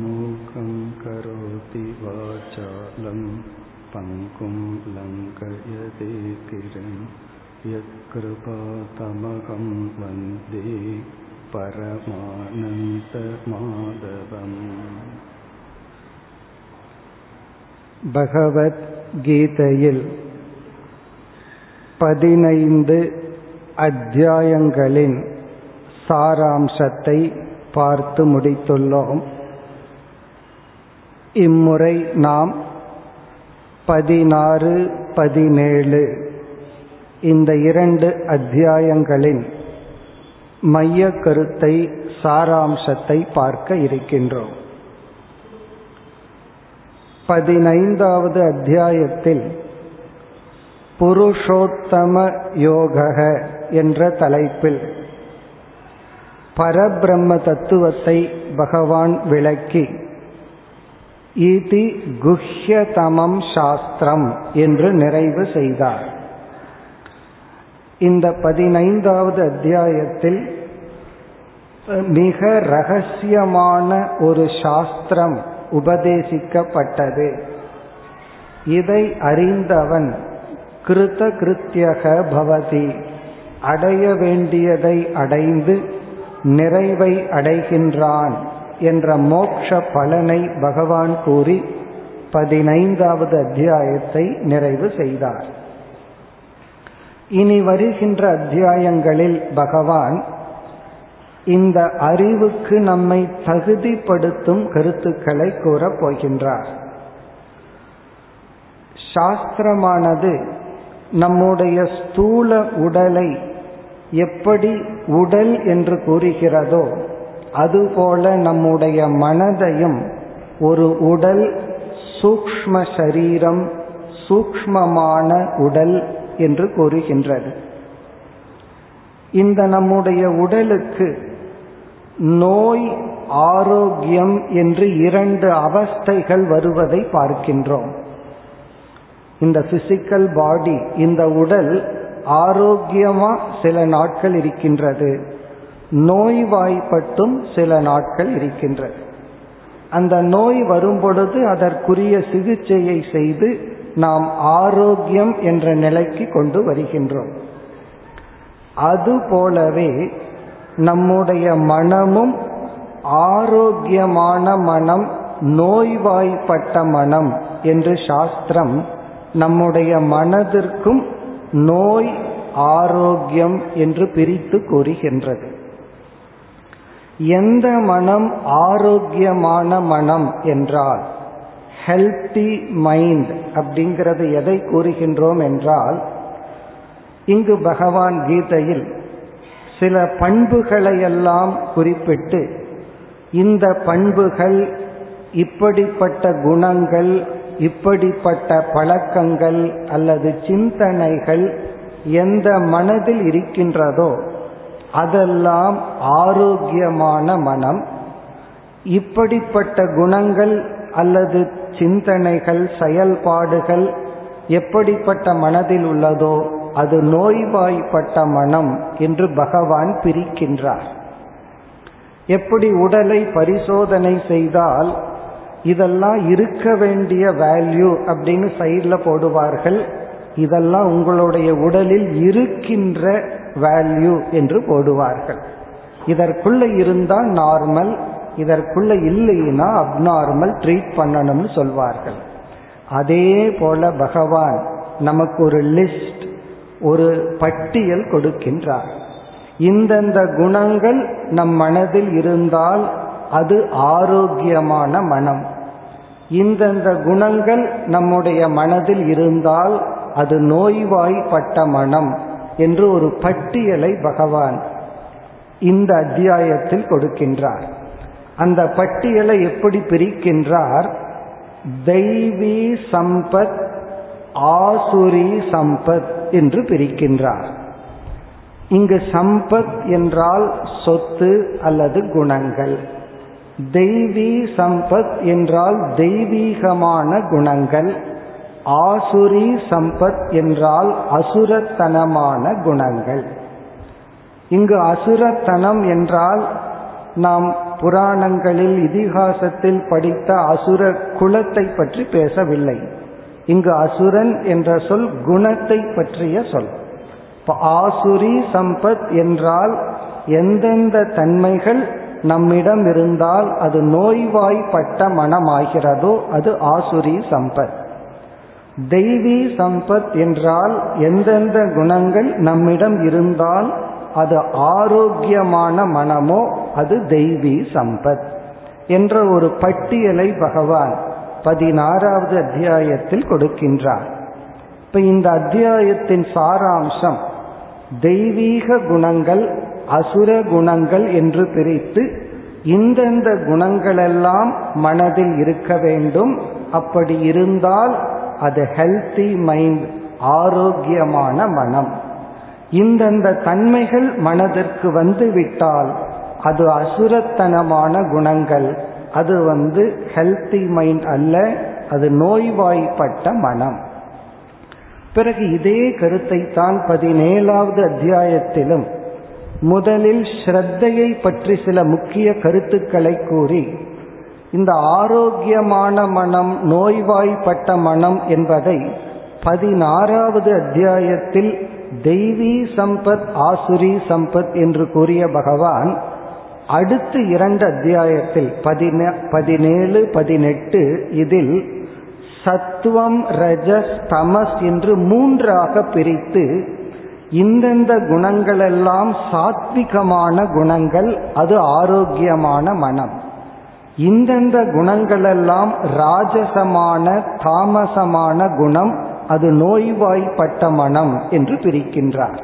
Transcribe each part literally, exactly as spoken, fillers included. மூகம் கரோதி வாசாலம் பங்கும் லங்கயதே கிரன் யத்கிருபா தமகம் வந்தே பரமானந்த மாதவம். பகவத்கீதையில் பதினைந்து அத்தியாயங்களின் சாராம்சத்தை பார்த்து முடித்துள்ளோம். இம்முறை நாம் பதினாறு பதினேழு இந்த இரண்டு அத்தியாயங்களின் மைய கருத்தை சாராம்சத்தை பார்க்க இருக்கின்றோம். பதினைந்தாவது அத்தியாயத்தில் புருஷோத்தம யோக என்ற தலைப்பில் பரபிரம்ம தத்துவத்தை பகவான் விளக்கி இதி குஹ்யதமம் சாஸ்திரம் என்று நிறைவு செய்தார். இந்த பதினைந்தாவது அத்தியாயத்தில் மிக இரகசியமான ஒரு சாஸ்திரம் உபதேசிக்கப்பட்டது. இதை அறிந்தவன் கிருத கிருத்யக பவதி, அடைய வேண்டியதை அடைந்து நிறைவை அடைகின்றான் என்ற மோட்ச பலனை பகவான் கூறி பதினைந்தாவது அத்தியாயத்தை நிறைவு செய்தார். இனி வருகின்ற அத்தியாயங்களில் பகவான் இந்த அறிவுக்கு நம்மை தகுதிப்படுத்தும் கருத்துக்களை கூறப் போகின்றார். சாஸ்திரமானது நம்முடைய ஸ்தூல உடலை எப்படி உடல் என்று கூறுகிறதோ அதுபோல நம்முடைய மனதையும் ஒரு உடல், சூக்ஷ்ம சரீரம், சூக்ஷ்மமான உடல் என்று கூறுகின்றது. இந்த நம்முடைய உடலுக்கு நோய், ஆரோக்கியம் என்று இரண்டு அவஸ்தைகள் வருவதை பார்க்கின்றோம். இந்த பிசிக்கல் பாடி, இந்த உடல் ஆரோக்கியமா சில நாட்கள் இருக்கின்றது, நோய்வாய்ப்பட்டும் சில நாட்கள் இருக்கின்றது. அந்த நோய் வரும் பொழுது அதற்குரிய சிகிச்சையை செய்து நாம் ஆரோக்கியம் என்ற நிலைக்கு கொண்டு வருகின்றோம். அதுபோலவே நம்முடைய மனமும் ஆரோக்கியமான மனம், நோய்வாய்ப்பட்ட மனம் என்று சாஸ்திரம் நம்முடைய மனதிற்கும் நோய், ஆரோக்கியம் என்று பிரித்து கூறுகின்றது. எந்த மனம் ஆரோக்கியமான மனம் என்றால், ஹெல்தி மைண்ட் அப்படிங்கிறது எதை கூறுகின்றோம் என்றால், இங்கு பகவான் கீதையில் சில பண்புகளையெல்லாம் குறிப்பிட்டு இந்த பண்புகள், இப்படிப்பட்ட குணங்கள், இப்படிப்பட்ட பழக்கங்கள் அல்லது சிந்தனைகள் எந்த மனதில் இருக்கின்றதோ அதெல்லாம் ஆரோக்கியமான மனம், இப்படிப்பட்ட குணங்கள் அல்லது சிந்தனைகள் செயல்பாடுகள் எப்படிப்பட்ட மனதில் உள்ளதோ அது நோய்வாய்ப்பட்ட மனம் என்று பகவான் பிரிக்கின்றார். எப்படி உடலை பரிசோதனை செய்தால் இதெல்லாம் இருக்க வேண்டிய வேல்யூ அப்படின்னு சைடில் போடுவார்கள், இதெல்லாம் உங்களுடைய உடலில் இருக்கின்ற வேல்யூ என்று போடுவார்கள். இதற்குள்ள இருந்தால் நார்மல், இதற்குள்ள இல்லைன்னா அப்நார்மல் ட்ரீட் பண்ணணும்னு சொல்வார்கள். அதே போல பகவான் நமக்கு ஒரு லிஸ்ட், ஒரு பட்டியல் கொடுக்கின்றார். இந்தந்த குணங்கள் நம் மனதில் இருந்தால் அது ஆரோக்கியமான மனம், இந்தந்த குணங்கள் நம்முடைய மனதில் இருந்தால் அது நோய்வாய்ப்பட்ட மனம் என்று ஒரு பட்டியலை பகவான் இந்த அத்தியாயத்தில் கொடுக்கின்றார். அந்த பட்டியலை எப்படி பிரிக்கின்றார்? தெய்வீ சம்பத், ஆசுரி சம்பத் என்று பிரிக்கின்றார். இங்கு சம்பத் என்றால் சொத்து அல்லது குணங்கள், தெய்வீ சம்பத் என்றால் தெய்வீகமான குணங்கள், ஆசுரி சம்பத் என்றால் அசுரத்தனமான குணங்கள். இங்கு அசுரத்தனம் என்றால் நாம் புராணங்களில் இதிகாசத்தில் படித்த அசுர குலத்தை பற்றி பேசவில்லை. இங்கு அசுரன் என்ற சொல் குணத்தை பற்றிய சொல். ஆசுரி சம்பத் என்றால் எந்தெந்த தன்மைகள் நம்மிடம் இருந்தால் அது நோய்வாய்ப்பட்ட மனமாகிறதோ அது ஆசுரி சம்பத். தெய்வீ சம்பத் என்றால் எந்தெந்த குணங்கள் நம்மிடம் இருந்தால் அது ஆரோக்கியமான மனமோ அது தெய்வீ சம்பத் என்ற ஒரு பட்டியலை பகவான் பதினாறாவது அத்தியாயத்தில் கொடுக்கின்றார். இப்ப இந்த அத்தியாயத்தின் சாராம்சம் தெய்வீக குணங்கள் அசுர குணங்கள் என்று பிரித்து இந்தெந்த குணங்களெல்லாம் மனதில் இருக்க வேண்டும், அப்படி இருந்தால் அது ஹெல்தி மைண்ட் ஆரோக்கியமான மனம். இந்தெந்த தன்மைகள் மனதிற்கு வந்து விட்டால் அது அசுரத்தனமான குணங்கள், அது வந்து ஹெல்தி மைண்ட் அல்ல, அது நோய்வாய்ப்பட்ட மனம். பிறகு இதே கருத்தை தான் பதினேழாவது அத்தியாயத்திலும் முதலில் ஸ்ரத்தையை பற்றி சில முக்கிய கருத்துக்களை கூறி இந்த ஆரோக்கியமான மனம் நோய்வாய்ப்பட்ட மனம் என்பதை பதினாறாவது அத்தியாயத்தில் தெய்வீ சம்பத் ஆசுரி சம்பத் என்று கூறிய பகவான் அடுத்து இரண்டு அத்தியாயத்தில் பதினேழு பதினெட்டு இதில் சத்துவம் ரஜஸ் தமஸ் என்று மூன்றாக பிரித்து இந்தெந்த குணங்களெல்லாம் சாத்விகமான குணங்கள் அது ஆரோக்கியமான மனம், இந்தெந்த குணங்களெல்லாம் ராஜசமான தாமசமான குணம் அது நோய்வாய்ப்பட்ட மனம் என்று பிரிக்கின்றார்.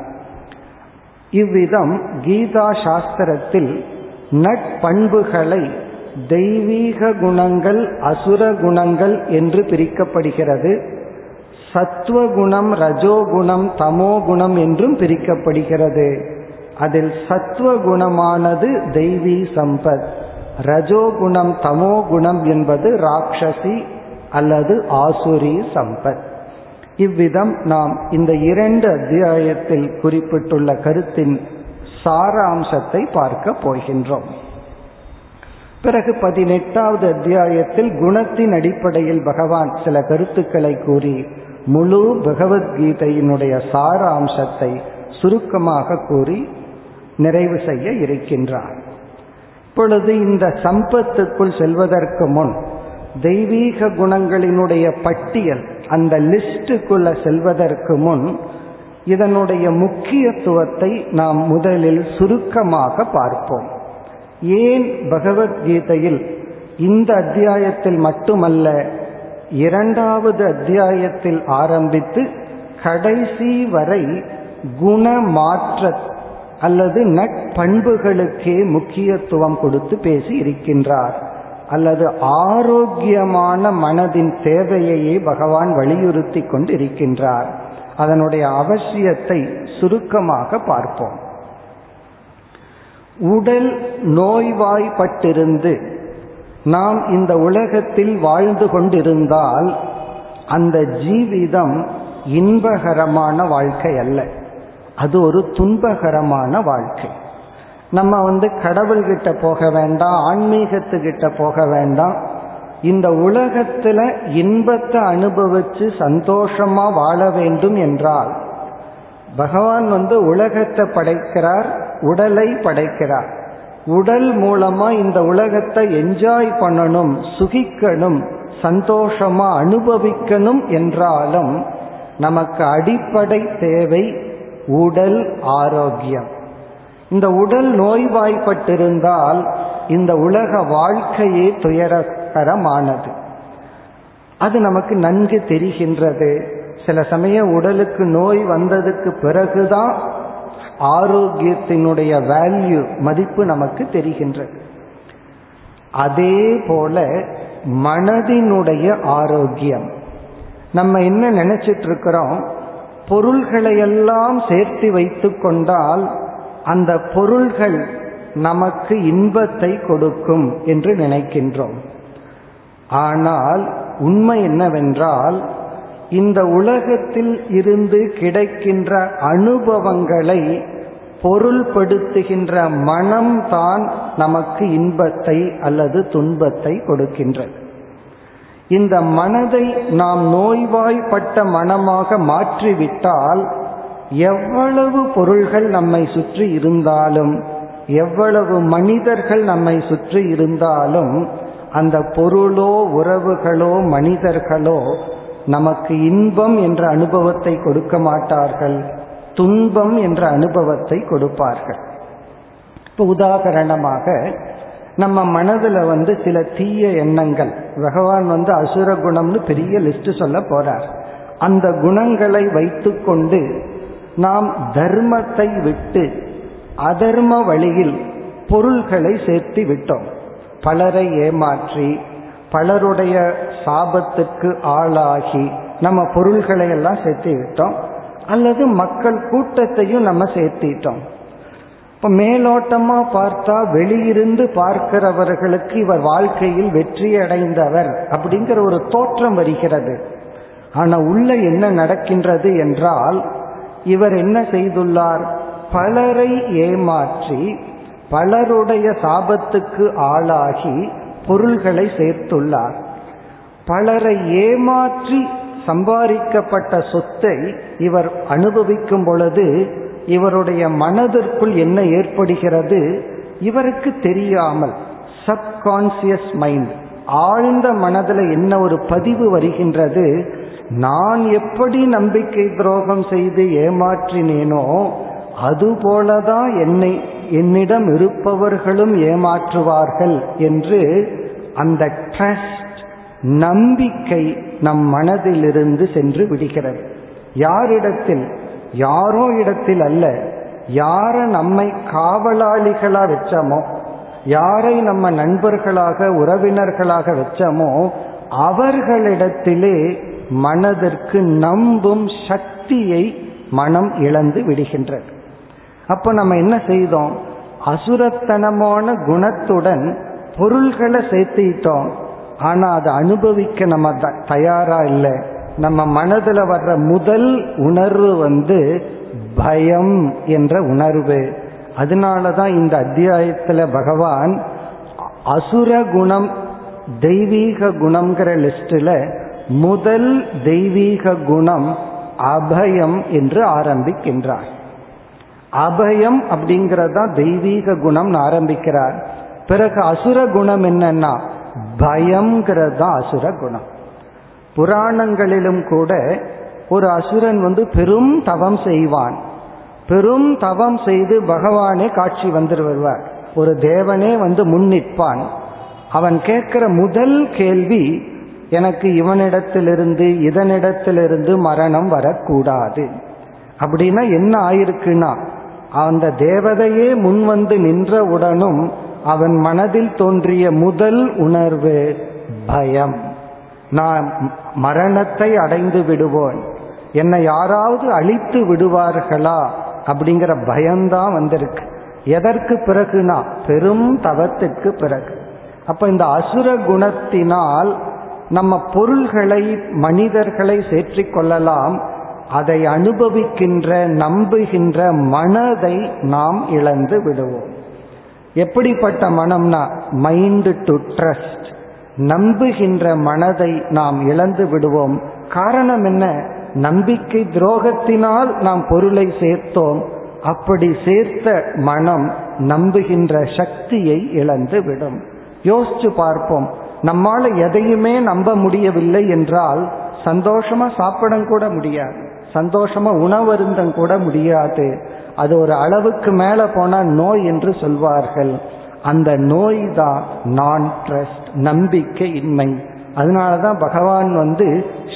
இவ்விதம் கீதா சாஸ்திரத்தில் நட்பண்புகளை தெய்வீக குணங்கள் அசுர குணங்கள் என்று பிரிக்கப்படுகிறது. சத்துவகுணம் ரஜோகுணம் தமோகுணம் என்றும் பிரிக்கப்படுகிறது. அதில் சத்துவகுணமானது தெய்வீ சம்பத், ரஜோகுணம் தமோகுணம் என்பது ராட்சசி அல்லது ஆசுரி சம்பத். இவ்விதம் நாம் இந்த இரண்டு அத்தியாயத்தில் குறிப்பிட்டுள்ள கருத்தின் சாராம்சத்தை பார்க்க போகின்றோம். பிறகு பதினெட்டாவது அத்தியாயத்தில் குணத்தின் அடிப்படையில் பகவான் சில கருத்துக்களை கூறி முழு பகவத்கீதையினுடைய சாராம்சத்தை சுருக்கமாக கூறி நிறைவு செய்ய இருக்கின்றார். இப்பொழுது இந்த சம்பத்துக்குள் செல்வதற்கு முன் தெய்வீக குணங்களினுடைய பட்டியல் அந்த லிஸ்டுக்குள்ள செல்வதற்கு முன் இதனுடைய முக்கியத்துவத்தை நாம் முதலில் சுருக்கமாக பார்ப்போம். ஏன் பகவத்கீதையில் இந்த அத்தியாயத்தில் மட்டுமல்ல இரண்டாவது அத்தியாயத்தில் ஆரம்பித்து கடைசி வரை குண மாற்ற அல்லது நட்பண்புகளுக்கே முக்கியத்துவம் கொடுத்து பேசி இருக்கின்றார், அல்லது ஆரோக்கியமான மனதின் தேவையையே பகவான் வலியுறுத்தி கொண்டு இருக்கின்றார். அதனுடைய அவசியத்தை சுருக்கமாக பார்ப்போம். உடல் நோய்வாய்ப்பட்டிருந்து நாம் இந்த உலகத்தில் வாழ்ந்து கொண்டிருந்தால் அந்த ஜீவிதம் இன்பகரமான வாழ்க்கை அல்ல, அது ஒரு துன்பகரமான வாழ்க்கை. நம்ம வந்து கடவுள்கிட்ட போக வேண்டாம், ஆன்மீகத்துக்கிட்ட போக வேண்டாம், இந்த உலகத்துல இன்பத்தை அனுபவிச்சு சந்தோஷமா வாழ வேண்டும் என்றால் பகவான் வந்து உலகத்தை படைக்கிறார், உடலை படைக்கிறார். உடல் மூலமா இந்த உலகத்தை என்ஜாய் பண்ணணும், சுகிக்கணும், சந்தோஷமா அனுபவிக்கணும் என்றாலும் நமக்கு அடிப்படை தேவை உடல் ஆரோக்கியம். இந்த உடல் நோய்வாய்ப்பட்டிருந்தால் இந்த உலக வாழ்க்கையே துயரகரமானது, அது நமக்கு நன்கு தெரிகின்றது. சில சமயம் உடலுக்கு நோய் வந்ததுக்கு பிறகுதான் ஆரோக்கியத்தினுடைய வேல்யூ மதிப்பு நமக்கு தெரிகின்றது. அதே போல மனதினுடைய ஆரோக்கியம், நம்ம என்ன நினைச்சிட்டு இருக்கிறோம், பொருள்களையெல்லாம் சேர்த்து வைத்து கொண்டால் அந்த பொருள்கள் நமக்கு இன்பத்தை கொடுக்கும் என்று நினைக்கின்றோம். ஆனால் உண்மை என்னவென்றால் இந்த உலகத்தில் இருந்து கிடைக்கின்ற அனுபவங்களை பொருள்படுத்துகின்ற மனம்தான் நமக்கு இன்பத்தை அல்லது துன்பத்தை கொடுக்கின்றது. இந்த மனதை நாம் நோய்வாய்ப்பட்ட மனமாக மாற்றிவிட்டால் எவ்வளவு பொருள்கள் நம்மை சுற்றி இருந்தாலும், எவ்வளவு மனிதர்கள் நம்மை சுற்றி இருந்தாலும், அந்த பொருளோ உறவுகளோ மனிதர்களோ நமக்கு இன்பம் என்ற அனுபவத்தை கொடுக்க மாட்டார்கள், துன்பம் என்ற அனுபவத்தை கொடுப்பார்கள். இப்போ உதாரணமாக நம்ம மனதில் வந்து சில தீய எண்ணங்கள், பகவான் வந்து அசுர குணம்னு பெரிய லிஸ்ட் சொல்ல போறார், அந்த குணங்களை வைத்து கொண்டு நாம் தர்மத்தை விட்டு அதர்ம வழியில் பொருள்களை சேர்த்து விட்டோம். பலரை ஏமாற்றி பலருடைய சாபத்துக்கு ஆளாகி நம்ம பொருள்களை எல்லாம் சேர்த்து விட்டோம், அல்லது மக்கள் கூட்டத்தையும் நம்ம சேர்த்திட்டோம். இப்போ மேலோட்டமா பார்த்தா வெளியிருந்து பார்க்கிறவர்களுக்கு இவர் வாழ்க்கையில் வெற்றி அடைந்தவர் அப்படிங்கிற ஒரு தோற்றம் வருகிறது. ஆனா உள்ள என்ன நடக்கின்றது என்றால், இவர் என்ன செய்துள்ளார், பலரை ஏமாற்றி பலருடைய சாபத்துக்கு ஆளாகி பொருள்களை சேர்த்துள்ளார். பலரை ஏமாற்றி சம்பாதிக்கப்பட்ட சொத்தை இவர் அனுபவிக்கும் பொழுது இவருடைய மனதிற்குள் என்ன ஏற்படுகிறது, இவருக்கு தெரியாமல் சப்கான்சியஸ் மைண்ட், ஆழ்ந்த மனதில் என்ன ஒரு பதிவு வருகின்றது, நான் எப்படி நம்பிக்கை துரோகம் செய்து ஏமாற்றினேனோ அதுபோலதான் என்னை என்னிடம் இருப்பவர்களும் ஏமாற்றுவார்கள் என்று அந்த ட்ரஸ்ட், நம்பிக்கை நம் மனதிலிருந்து சென்று விடுகிறது. யாரிடத்தில், யாரோ இடத்தில் அல்ல, யாரை நம்மை காவலாளிகளா வச்சோமோ, யாரை நம்ம நண்பர்களாக உறவினர்களாக வச்சோமோ அவர்களிடத்திலே மனதிற்கு நம்பும் சக்தியை மனம் இழந்து விடுகின்றது. அப்ப நம்ம என்ன செய்தோம், அசுரத்தனமான குணத்துடன் பொருள்களை சேர்த்திட்டோம். ஆனா அதை அனுபவிக்க நம்ம தயாரா இல்லை. நம்ம மனதில் வர்ற முதல் உணர்வு வந்து பயம் என்ற உணர்வு. அதனாலதான் இந்த அத்தியாயத்துல பகவான் அசுர குணம் தெய்வீக குணம்ங்கிற லிஸ்ட்ல முதல் தெய்வீக குணம் அபயம் என்று ஆரம்பிக்கின்றார். அபயம் அப்படிங்கறதா தெய்வீக குணம் ஆரம்பிக்கிறார். பிறகு அசுர குணம் என்னன்னா பயம்ங்கிறதா அசுர குணம். புராணங்களிலும் கூட ஒரு அசுரன் வந்து பெரும் தவம் செய்வான், பெரும் தவம் செய்து பகவானே காட்சி வந்து வருவார், ஒரு தேவனே வந்து முன் நிற்பான். அவன் கேட்கிற முதல் கேள்வி, எனக்கு இவனிடத்திலிருந்து இதனிடத்திலிருந்து மரணம் வரக்கூடாது. அப்படின்னா என்ன ஆயிருக்குன்னா, அந்த தேவதையே முன் வந்து நின்றவுடனும் அவன் மனதில் தோன்றிய முதல் உணர்வு பயம். நான் மரணத்தை அடைந்து விடுவோன், என்னை யாராவது அழித்து விடுவார்களா அப்படிங்கிற பயம்தான் வந்திருக்கு. எதற்கு பிறகுனா பெரும் தவத்திற்கு பிறகு. அப்ப இந்த அசுர குணத்தினால் நம்ம பொருள்களை மனிதர்களை சேர்த்தி கொள்ளலாம், அதை அனுபவிக்கின்ற நம்புகின்ற மனதை நாம் இழந்து விடுவோம். எப்படிப்பட்ட மனம்னா மைண்ட் டு ட்ரஸ்ட், நம்புகின்ற மனதை நாம் இழந்து விடுவோம். காரணம் என்ன, நம்பிக்கை துரோகத்தினால் நாம் பொருளை சேர்த்தோம். அப்படி சேர்த்த மனம் நம்புகின்ற சக்தியை இழந்து விடும். யோசிச்சு பார்ப்போம், நம்மால எதையுமே நம்ப முடியவில்லை என்றால் சந்தோஷமா சாப்பிட கூட முடியாது, சந்தோஷமா உணவருந்தம் கூட முடியாது. அது ஒரு அளவுக்கு மேல போனா நோய் என்று சொல்வார்கள். அந்த நோய் தான் நான் ட்ரஸ்ட், நம்பிக்கை இன்மை. அதனாலதான் பகவான் வந்து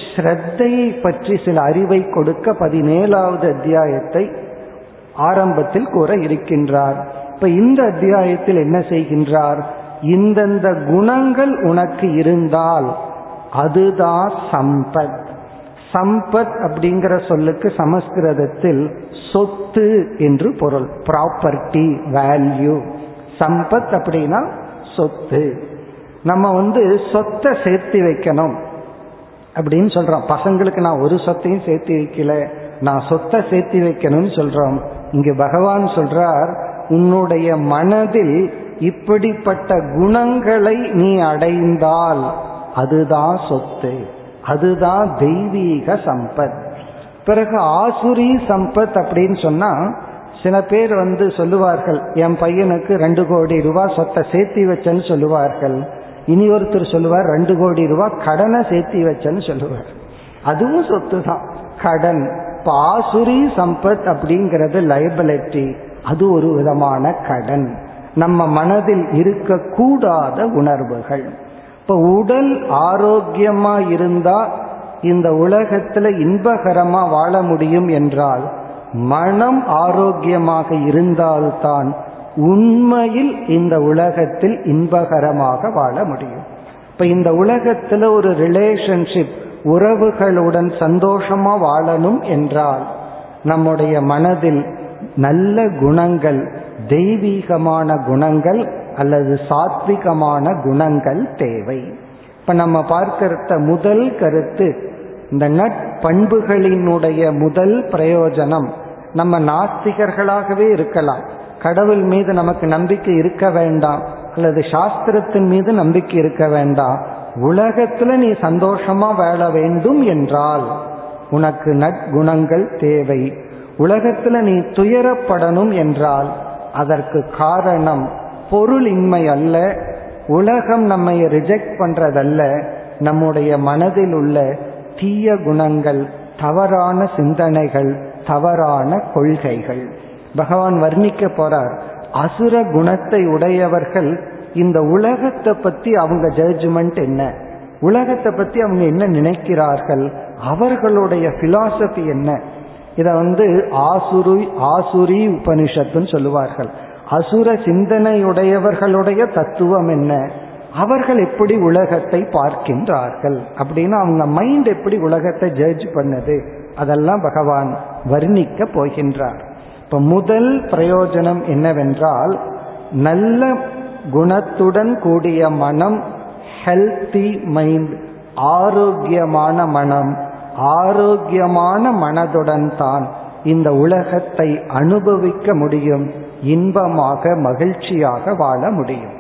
ஸ்ரத்தையை பற்றி சில அறிவை கொடுக்க பதினேழாவது அத்தியாயத்தை ஆரம்பத்தில் கூற இருக்கின்றார். இப்ப இந்த அத்தியாயத்தில் என்ன செய்கின்றார், இந்தந்த குணங்கள் உனக்கு இருந்தால் அதுதான் சம்பத். சம்பத் அப்படிங்கிற சொல்லுக்கு சமஸ்கிருதத்தில் சொத்து என்று பொருள், ப்ராப்பர்ட்டி, வேல்யூ. சம்பத் அப்படின்னா சொத்து. நம்ம வந்து சொத்தை சேர்த்து வைக்கணும் அப்படின்னு சொல்றோம். பசங்களுக்கு நான் ஒரு சொத்தையும் சேர்த்து வைக்கல, நான் சொத்தை சேர்த்து வைக்கணும்னு சொல்றோம். இங்கு பகவான் சொல்றார், உன்னுடைய மனதில் இப்படிப்பட்ட குணங்களை நீ அடைந்தால் அதுதான் சொத்து, அதுதான் தெய்வீக சம்பத். பிறகு ஆசுரி சம்பத் அப்படின்னு சொன்னா சில பேர் வந்து சொல்லுவார்கள், என் பையனுக்கு ரெண்டு கோடி ரூபாய் சொத்தை சேர்த்தி வச்சேன்னு சொல்லுவார்கள். இனி ஒருத்தர் சொல்லுவார், ரெண்டு கோடி ரூபாய் கடனை சேர்த்தி வச்சேன்னு சொல்லுவார். அதுவும் சொத்து தான், கடன். இப்ப ஆசுரி சம்பத் அப்படிங்கிறது லைபிலிட்டி, அது ஒரு விதமான கடன். நம்ம மனதில் இருக்கக்கூடாத உணர்வுகள். இப்ப உடல் ஆரோக்கியமா இருந்தா இந்த உலகத்துல இன்பகரமா வாழ முடியும் என்றால், மனம் ஆரோக்கியமாக இருந்தால்தான் உண்மையில் இந்த உலகத்தில் இன்பகரமாக வாழ முடியும். இப்ப இந்த உலகத்துல ஒரு ரிலேஷன்ஷிப், உறவுகளுடன் சந்தோஷமா வாழணும் என்றால் நம்முடைய மனதில் நல்ல குணங்கள், தெய்வீகமான குணங்கள் அல்லது சாத்விகமான குணங்கள் தேவை. இப்ப நம்ம பார்க்கிற முதல் கருத்து, இந்த நட்பண்புகளினுடைய முதல் பிரயோஜனம், நம்ம நாஸ்திகர்களாகவே இருக்கலாம், கடவுள் மீது நமக்கு நம்பிக்கை இருக்க வேண்டாம் அல்லது சாஸ்திரத்தின் மீது நம்பிக்கை இருக்க வேண்டாம், உலகத்துல நீ சந்தோஷமா வாழ வேண்டும் என்றால் உனக்கு நற்குணங்கள் தேவை. உலகத்துல நீ துயரப்படணும் என்றால் அதற்கு காரணம் பொருளின்மை அல்ல, உலகம் நம்மை ரிஜெக்ட் பண்றதல்ல, நம்முடைய மனதில் உள்ள தீய குணங்கள், தவறான சிந்தனைகள், தவறான கொள்கைகள். பகவான் வர்ணிக்க போறார், அசுர குணத்தை உடையவர்கள் இந்த உலகத்தை பத்தி அவங்க ஜட்ஜ்மெண்ட் என்ன, உலகத்தை பத்தி அவங்க என்ன நினைக்கிறார்கள், அவர்களுடைய பிலாசபி என்ன. இத வந்து ஆசுரு ஆசுரி உபனிஷத்துன்னு சொல்லுவார்கள். அசுர சிந்தனையுடையவர்களுடைய தத்துவம் என்ன, அவர்கள் எப்படி உலகத்தை பார்க்கின்றார்கள் அப்படின்னு, அவங்க மைண்ட் எப்படி உலகத்தை ஜட்ஜ் பண்ணது, அதெல்லாம் பகவான் வர்ணிக்க போகின்றார். இப்ப முதல் பிரயோஜனம் என்னவென்றால், நல்ல குணத்துடன் கூடிய மனம், ஹெல்தி மைண்ட், ஆரோக்கியமான மனம். ஆரோக்கியமான மனதுடன் தான் இந்த உலகத்தை அனுபவிக்க முடியும், இன்பமாக மகிழ்ச்சியாக வாழ முடியும்.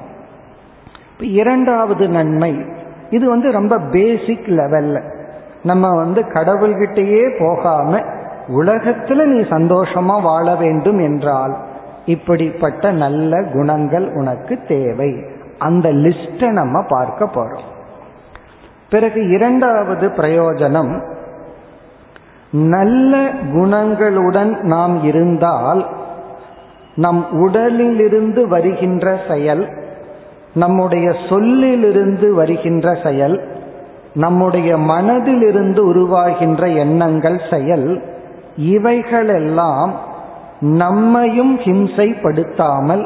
இரண்டாவது நன்மை, இது வந்து ரொம்ப பேசிக் லெவல்ல, நம்ம வந்து கடவுள்கிட்டயே போகாம உலகத்துல நீ சந்தோஷமா வாழ வேண்டும் என்றால் இப்படிப்பட்ட நல்ல குணங்கள் உனக்கு தேவை. அந்த லிஸ்ட நம்ம பார்க்க போறோம். பிறகு இரண்டாவது பிரயோஜனம், நல்ல குணங்களுடன் நாம் இருந்தால் நம் உடலிலிருந்து வருகின்ற செயல், நம்முடைய சொல்லிலிருந்து வருகின்ற செயல், நம்முடைய மனதிலிருந்து உருவாகின்ற எண்ணங்கள், செயல், இவைகளெல்லாம் நம்மையும் ஹிம்சைப்படுத்தாமல்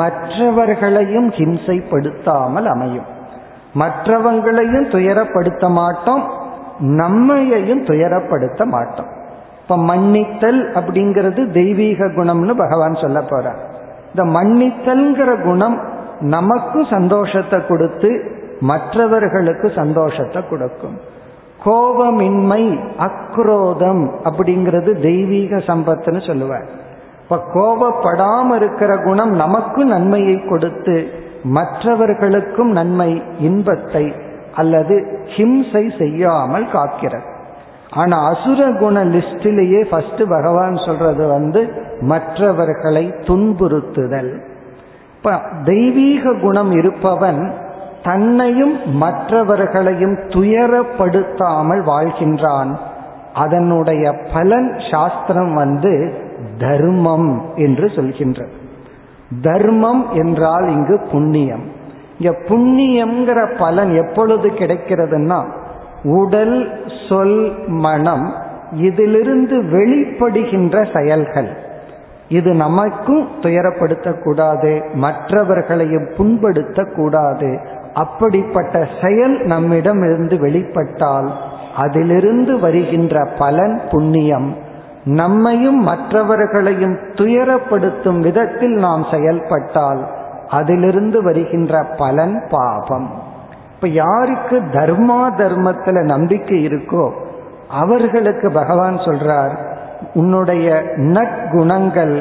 மற்றவர்களையும் ஹிம்சைப்படுத்தாமல் அமையும். மற்றவங்களையும் துயரப்படுத்த மாட்டோம், நம்மையையும் துயரப்படுத்த மாட்டோம். இப்ப மன்னித்தல் அப்படிங்கிறது தெய்வீக குணம்னு பகவான் சொல்ல போறார். இந்த மன்னித்தல்ங்கிற குணம் நமக்கு சந்தோஷத்தை கொடுத்து மற்றவர்களுக்கு சந்தோஷத்தை கொடுக்கும். கோபமின்மை, அக்ரோதம் அப்படிங்கிறது தெய்வீக சம்பத்துன்னு சொல்லுவார். இப்ப கோபப்படாம இருக்கிற குணம் நமக்கு நன்மையை கொடுத்து மற்றவர்களுக்கும் நன்மை, இன்பத்தை அல்லது ஹிம்சை செய்யாமல் காக்கிறது. ஆனா அசுர குண லிஸ்டிலேயே ஃபர்ஸ்ட் பகவான் சொல்றது வந்து மற்றவர்களை துன்புறுத்துதல். இப்ப தெய்வீக குணம் இருப்பவன் தன்னையும் மற்றவர்களையும் துயரப்படுத்தாமல் வாழ்கின்றான். அதனுடைய பலன் சாஸ்திரம் வந்து தர்மம் என்று சொல்கின்றது. தர்மம் என்றால் இங்கு புண்ணியம். இங்க புண்ணியம்ங்கிற பலன் எப்பொழுது கிடைக்கிறதுன்னா, உடல், சொல், மனம் இதிலிருந்து வெளிப்படுகின்ற செயல்கள், இது நமக்கும் துயரப்படுத்தக்கூடாது, மற்றவர்களையும் புண்படுத்தக்கூடாது, அப்படிப்பட்ட செயல் நம்மிடம் இருந்து வெளிப்பட்டால் அதிலிருந்து வருகின்ற பலன் புண்ணியம். நம்மையும் மற்றவர்களையும் துயரப்படுத்தும் விதத்தில் நாம் செயல்பட்டால் அதிலிருந்து வருகின்ற பலன் பாபம். இப்ப யாருக்கு தர்மா தர்மத்துல நம்பிக்கை இருக்கோ அவர்களுக்கு பகவான் சொல்றார், உன்னுடைய நற்குணங்கள்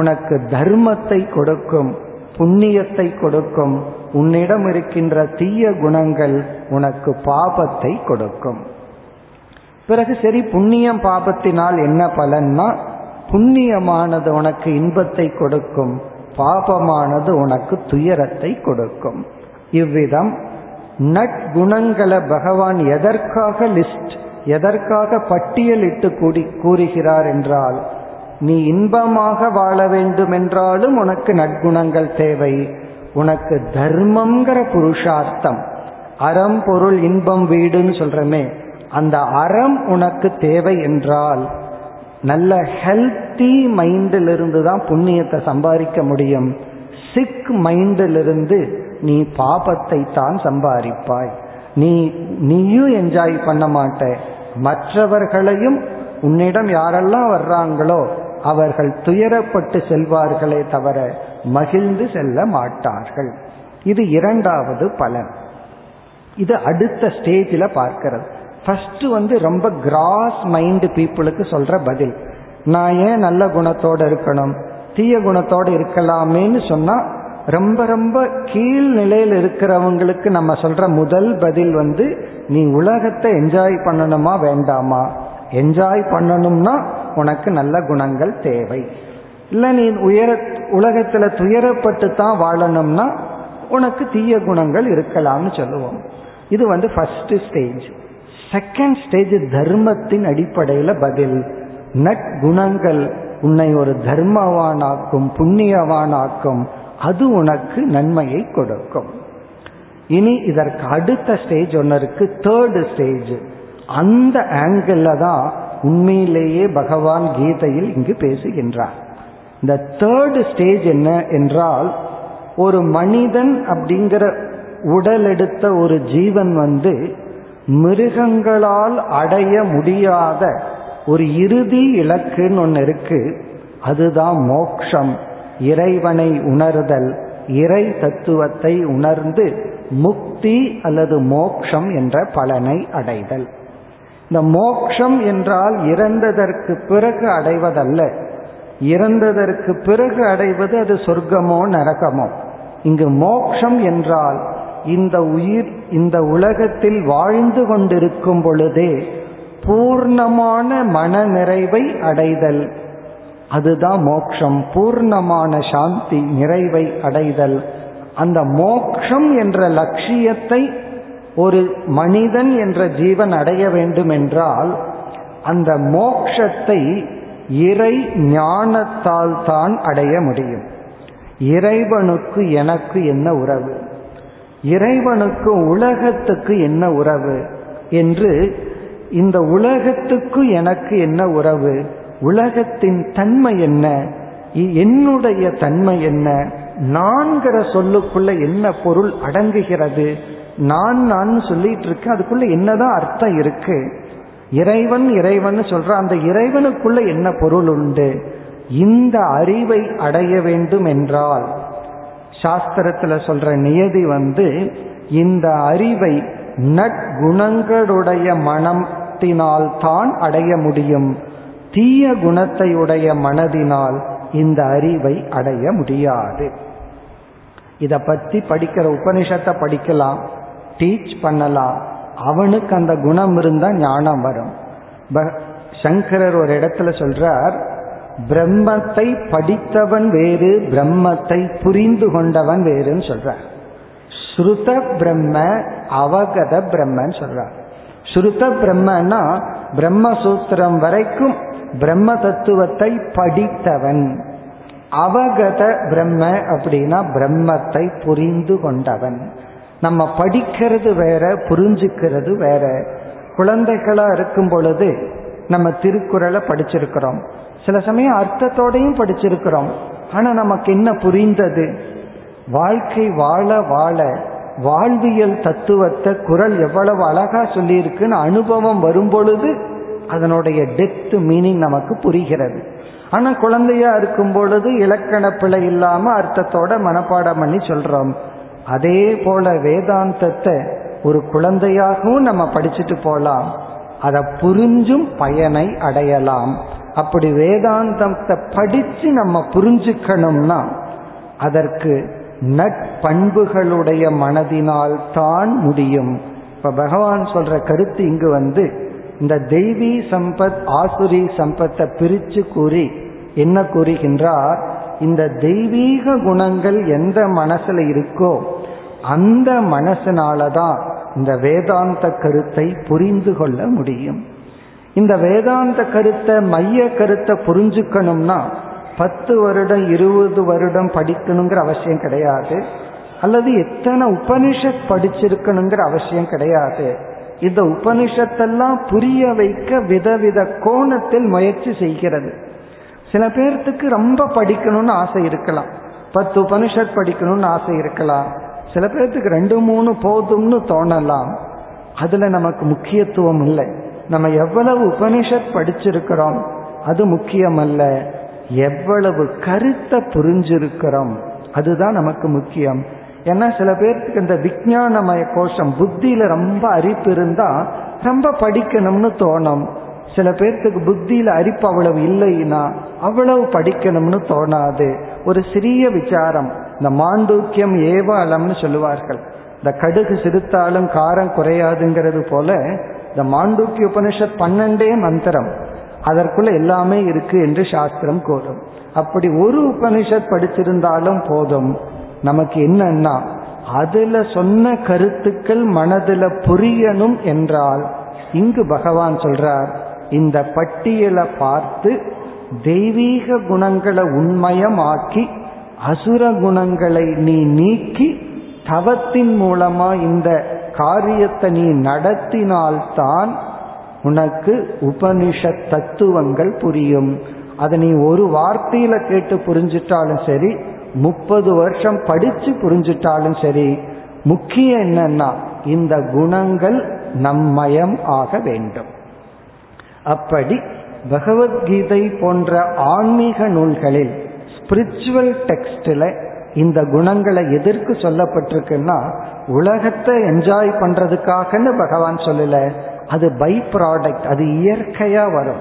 உனக்கு தர்மத்தை கொடுக்கும், புண்ணியத்தை கொடுக்கும், உன்னிடம் இருக்கின்ற தீய குணங்கள் உனக்கு பாபத்தை கொடுக்கும். பிறகு சரி, புண்ணியம் பாபத்தினால் என்ன பலன்னா, புண்ணியமானது உனக்கு இன்பத்தை கொடுக்கும், பாபமானது உனக்கு துயரத்தை கொடுக்கும். இவ்விதம் நற்குணங்களை பகவான் எதற்காக லிஸ்ட் எதற்காக பட்டியலிட்டு கூடி கூறுகிறார் என்றால், நீ இன்பமாக வாழ வேண்டுமென்றாலும் உனக்கு நற்குணங்கள் தேவை. உனக்கு தர்மம்ங்கிற புருஷார்த்தம், அறம் பொருள் இன்பம் வீடுன்னு சொல்றமே, அந்த அறம் உனக்கு தேவை என்றால் நல்ல ஹெல்த்தி மைண்டிலிருந்து தான் புண்ணியத்தை சம்பாதிக்க முடியும். சிக் மைண்டிலிருந்து நீ பாபத்தை தான் சம்பாதிப்பாய். நீ நீயும் என்ஜாய் பண்ண மாட்டே, மற்றவர்களையும் உன்னிடம் யாரெல்லாம் வர்றாங்களோ அவர்கள் துயரப்பட்டு செல்வார்களே தவிர மகிழ்ந்து செல்ல மாட்டார்கள். இது இரண்டாவது பலன். இது அடுத்த ஸ்டேஜில் பார்க்கிறது. ஃபர்ஸ்ட் வந்து ரொம்ப கிராஸ் மைண்ட் பீப்புளுக்கு சொல்ற பதில், நான் ஏன் நல்ல குணத்தோடு இருக்கணும், தீய குணத்தோடு இருக்கலாமேன்னு சொன்னா ரொம்ப ரொம்ப கீழ் நிலையில் இருக்கிறவங்களுக்கு நம்ம சொல்ற முதல் பதில் வந்து, நீ உலகத்தை என்ஜாய் பண்ணணுமா வேண்டாமா, என்ஜாய் பண்ணணும்னா உனக்கு நல்ல குணங்கள் தேவை. இல்லை நீ உயர உலகத்துல துயரப்பட்டு தான் வாழணும்னா உனக்கு தீய குணங்கள் இருக்கலாம்னு சொல்லுவோம். இது வந்து ஃபர்ஸ்ட் ஸ்டேஜ். செகண்ட் ஸ்டேஜ் தர்மத்தின் அடிப்படையில் பதில். நற்குணங்கள் உன்னை ஒரு தர்மவானாக்கும், புண்ணியவானாக்கும், அது உனக்கு நன்மையை கொடுக்கும். இனி இதற்கு அடுத்த ஸ்டேஜ் ஒன்று இருக்கு, தேர்டு ஸ்டேஜ். அந்த ஆங்கிள் தான் உண்மையிலேயே பகவான் கீதையில் இங்கு பேசுகின்றார். இந்த தேர்டு ஸ்டேஜ் என்ன என்றால், ஒரு மனிதன் அப்படிங்கிற உடல் எடுத்த ஒரு ஜீவன் வந்து மிருகங்களால் அடைய முடியாத ஒரு இறுதி இலக்குன்னு ஒன்று இருக்கு, அதுதான் மோக்ஷம். இறைவனை உணர்தல், இறை தத்துவத்தை உணர்ந்து முக்தி அல்லது மோக்ஷம் என்ற பலனை அடைதல். இந்த மோக்ஷம் என்றால் இறந்ததற்கு பிறகு அடைவதல்ல. இறந்ததற்கு பிறகு அடைவது அது சொர்க்கமோ நரகமோ. இங்கு மோக்ஷம் என்றால் இந்த உயிர் இந்த உலகத்தில் வாழ்ந்து கொண்டிருக்கும் பொழுதே பூர்ணமான மன நிறைவை அடைதல், அதுதான் மோக்ஷம். பூர்ணமான சாந்தி நிறைவை அடைதல். அந்த மோக்ஷம் என்ற லட்சியத்தை ஒரு மனிதன் என்ற ஜீவன் அடைய வேண்டும் என்றால் அந்த மோக்ஷத்தை இறை ஞானத்தால் தான் அடைய முடியும். இறைவனுக்கு எனக்கு என்ன உறவு, இறைவனுக்கு உலகத்துக்கு என்ன உறவு என்று, இந்த உலகத்துக்கு எனக்கு என்ன உறவு, உலகத்தின் தன்மை என்ன, என்னுடைய தன்மை என்ன, நான்கிற சொல்லுக்குள்ள என்ன பொருள் அடங்குகிறது, நான் நான் சொல்லிட்டு இருக்கேன் அதுக்குள்ள என்னதான் அர்த்தம் இருக்கு, இறைவன் இறைவன் சொல்ற அந்த இறைவனுக்குள்ள என்ன பொருள் உண்டு, இந்த அறிவை அடைய வேண்டும் என்றால் சாஸ்திரத்துல சொல்ற நியதி வந்து இந்த அறிவை நற்குணங்களுடைய மனத்தினால் தான் அடைய முடியும், தீய குணத்தை உடைய மனதினால் இந்த அறிவை அடைய முடியாது. இத பத்தி படிக்கிற உபனிஷத்தை படிக்கலாம், டீச் பண்ணலாம், அவனுக்கு அந்த குணம் இருந்தா ஞானம் வரும். சங்கரர் ஒரு இடத்துல சொல்றார், பிரம்மத்தை படித்தவன் வேறு, பிரம்மத்தை புரிந்து கொண்டவன் வேறுன்னு சொல்றார். ஸ்ருத பிரம்ம அவகத பிரம்மன்னு சொல்றார். ஸ்ருத பிரம்மன்னா பிரம்மசூத்திரம் வரைக்கும் பிரம்ம தத்துவத்தை படித்தவன். அவகத பிரம்ம அப்படின்னா பிரம்மத்தை புரிந்து கொண்டவன். நம்ம படிக்கிறது வேற, புரிஞ்சுக்கிறது வேற. குழந்தைகளா இருக்கும் பொழுது நம்ம திருக்குறளை படிச்சிருக்கிறோம், சில சமயம் அர்த்தத்தோடையும் படிச்சிருக்கிறோம், ஆனா நமக்கு என்ன புரிந்தது, வாழ்க்கை வாழ வாழ வாழ்வியல் தத்துவத்தை குறள் எவ்வளவு அழகா சொல்லியிருக்குன்னு அனுபவம் வரும் பொழுது அதனுடைய டெப்த் மீனிங் நமக்கு புரிகிறது. ஆனா குழந்தையா இருக்கும் பொழுது இலக்கண பிழை இல்லாம அர்த்தத்தோட மனப்பாடம் பண்ணி சொல்றோம். அதே போல வேதாந்தத்தை ஒரு குழந்தையாகவும் நம்ம படிச்சுட்டு போலாம், அதை புரிஞ்சும் பயனை அடையலாம். அப்படி வேதாந்தத்தை படிச்சு நம்ம புரிஞ்சுக்கணும்னா அதற்கு நட்பண்புகளுடைய மனதினால் தான் முடியும். இப்ப பகவான் சொல்ற கருத்து இங்கு வந்து இந்த தெய்வீ சம்பத் ஆசுரி சம்பத்தை பிரிச்சு கூறி என்ன கூறுகின்றார், இந்த தெய்வீக குணங்கள் எந்த மனசுல இருக்கோ அந்த மனசினாலதான் இந்த வேதாந்த கருத்தை புரிந்து கொள்ள முடியும். இந்த வேதாந்த கருத்தை மைய கருத்தை புரிஞ்சுக்கணும்னா பத்து வருடம் இருபது வருடம் படிக்கணுங்கிற அவசியம் கிடையாது, அல்லது எத்தனை உபனிஷத் படிச்சிருக்கணுங்கிற அவசியம் கிடையாது. இந்த உபனிஷத்தெல்லாம் புரிய வைக்க விதவித கோணத்தில் முயற்சி செய்கிறது. சில பேர்த்துக்கு ரொம்ப படிக்கணும்னு ஆசை இருக்கலாம், பத்து உபனிஷத் படிக்கணும்னு ஆசை இருக்கலாம், சில பேர்த்துக்கு ரெண்டு மூணு போதும்னு தோணலாம். அதுல நமக்கு முக்கியத்துவம் இல்லை. நம்ம எவ்வளவு உபனிஷத் படிச்சிருக்கிறோம் அது முக்கியமல்ல, எவ்வளவு கருத்தை புரிஞ்சிருக்கிறோம் அதுதான் நமக்கு முக்கியம். ஏன்னா சில பேருக்கு இந்த விஞ்ஞானமய கோஷம் புத்தியில ரொம்ப அரிப்பு இருந்தா ரொம்ப படிக்கணும்னு தோணும், சில பேர்த்துக்கு புத்தியில அரிப்பு அவ்வளவு இல்லைன்னா அவ்வளவு படிக்கணும்னு தோணாது. ஒரு சிறிய விசாரம், இந்த மாண்டூக்கியம் ஏவலம்னு சொல்லுவார்கள், இந்த கடுகு சிறுத்தாலும் காரம் குறையாதுங்கிறது போல இந்த மாண்டூக்கிய உபனிஷத் பன்னெண்டே மந்திரம், அதற்குள்ள எல்லாமே இருக்கு என்று சாஸ்திரம் கூறும். அப்படி ஒரு உபனிஷத் படிச்சிருந்தாலும் போதும். நமக்கு என்னன்னா அதுல சொன்ன கருத்துக்கள் மனதுல புரியணும் என்றால் இங்கு பகவான் சொல்றார், இந்த பட்டியலை பார்த்து தெய்வீக குணங்களை உண்மையமாக்கி அசுர குணங்களை நீ நீக்கி தவத்தின் மூலமா இந்த காரியத்தை நீ நடத்தினால்தான் உனக்கு உபனிஷத் தத்துவங்கள் புரியும். அதை நீ ஒரு வார்த்தையில கேட்டு புரிஞ்சிட்டாலும் சரி, முப்பது வருஷம் படிச்சு புரிஞ்சிட்டாலும் சரி, முக்கியம் என்னன்னா இந்த குணங்கள் நம்மயம் ஆக வேண்டும். அப்படி பகவத்கீதை போன்ற ஆன்மீக நூல்களில் ஸ்பிரிச்சுவல் டெக்ஸ்டில் இந்த குணங்களை எதற்கு சொல்லப்பட்டிருக்குன்னா, உலகத்தை என்ஜாய் பண்றதுக்காகன்னு பகவான் சொல்லல, அது பை ப்ராடக்ட், அது இயற்கையா வரும்,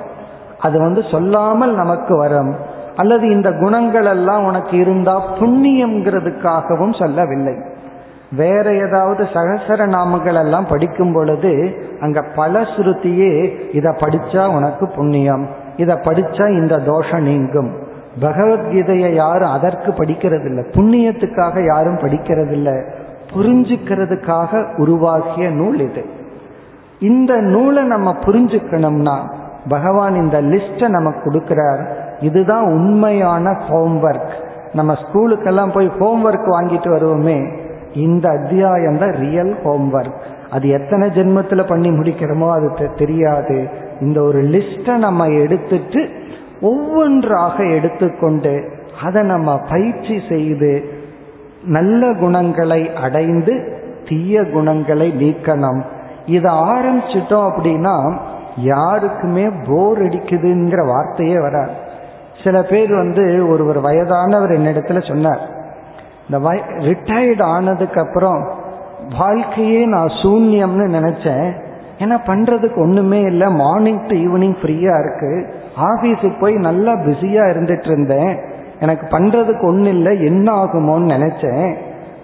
அது வந்து சொல்லாமல் நமக்கு வரும். அல்லது இந்த குணங்கள் எல்லாம் உனக்கு இருந்தா புண்ணியம்ங்கிறதுக்காகவும் சொல்லவில்லை. வேற ஏதாவது சகசர நாமங்கள் எல்லாம் படிக்கும் பொழுது அங்க பல ஸ்ருதியே இதை படிச்சா உனக்கு புண்ணியம், இதை படிச்சா இந்த தோஷம் நீங்கும். பகவத்கீதையை யாரும் அதற்கு படிக்கிறதில்லை, புண்ணியத்துக்காக யாரும் படிக்கிறதில்லை, புரிஞ்சுக்கிறதுக்காக உருவாக்கிய நூல் இது. இந்த நூலை நம்ம புரிஞ்சுக்கணும்னா பகவான் இந்த லிஸ்ட நமக்கு கொடுக்கிறார். இதுதான் உண்மையான ஹோம்ஒர்க். நம்ம ஸ்கூலுக்கெல்லாம் போய் ஹோம்ஒர்க் வாங்கிட்டு வருவோமே, இந்த அத்தியாயம் தான் ரியல் ஹோம்ஒர்க். அது எத்தனை ஜென்மத்துல பண்ணி முடிக்கிறோமோ அது தெரியாது. இந்த ஒரு லிஸ்ட நம்ம எடுத்துட்டு ஒவ்வொன்றாக எடுத்துக்கொண்டு அதை நம்ம பயிற்சி செய்து நல்ல குணங்களை அடைந்து தீய குணங்களை நீக்கணும். இதை ஆரம்பிச்சிட்டோம் அப்படின்னா யாருக்குமே போர் அடிக்குதுங்கிற வார்த்தையே வராது. சில பேர் வந்து ஒருவர் வயதானவர் என்னிடத்துல சொன்னார், இந்த வய ரிட்டையர்டு ஆனதுக்கு அப்புறம் வாழ்க்கையே நான் சூன்யம்னு நினைச்சேன், ஏன்னா பண்றதுக்கு ஒண்ணுமே இல்லை, மார்னிங் டு ஈவினிங் ஃப்ரீயா இருக்கு, ஆபீஸுக்கு போய் நல்லா பிஸியா இருந்துட்டு இருந்தேன், எனக்கு பண்றதுக்கு ஒண்ணு இல்லை, என்ன ஆகுமோன்னு நினைச்சேன்.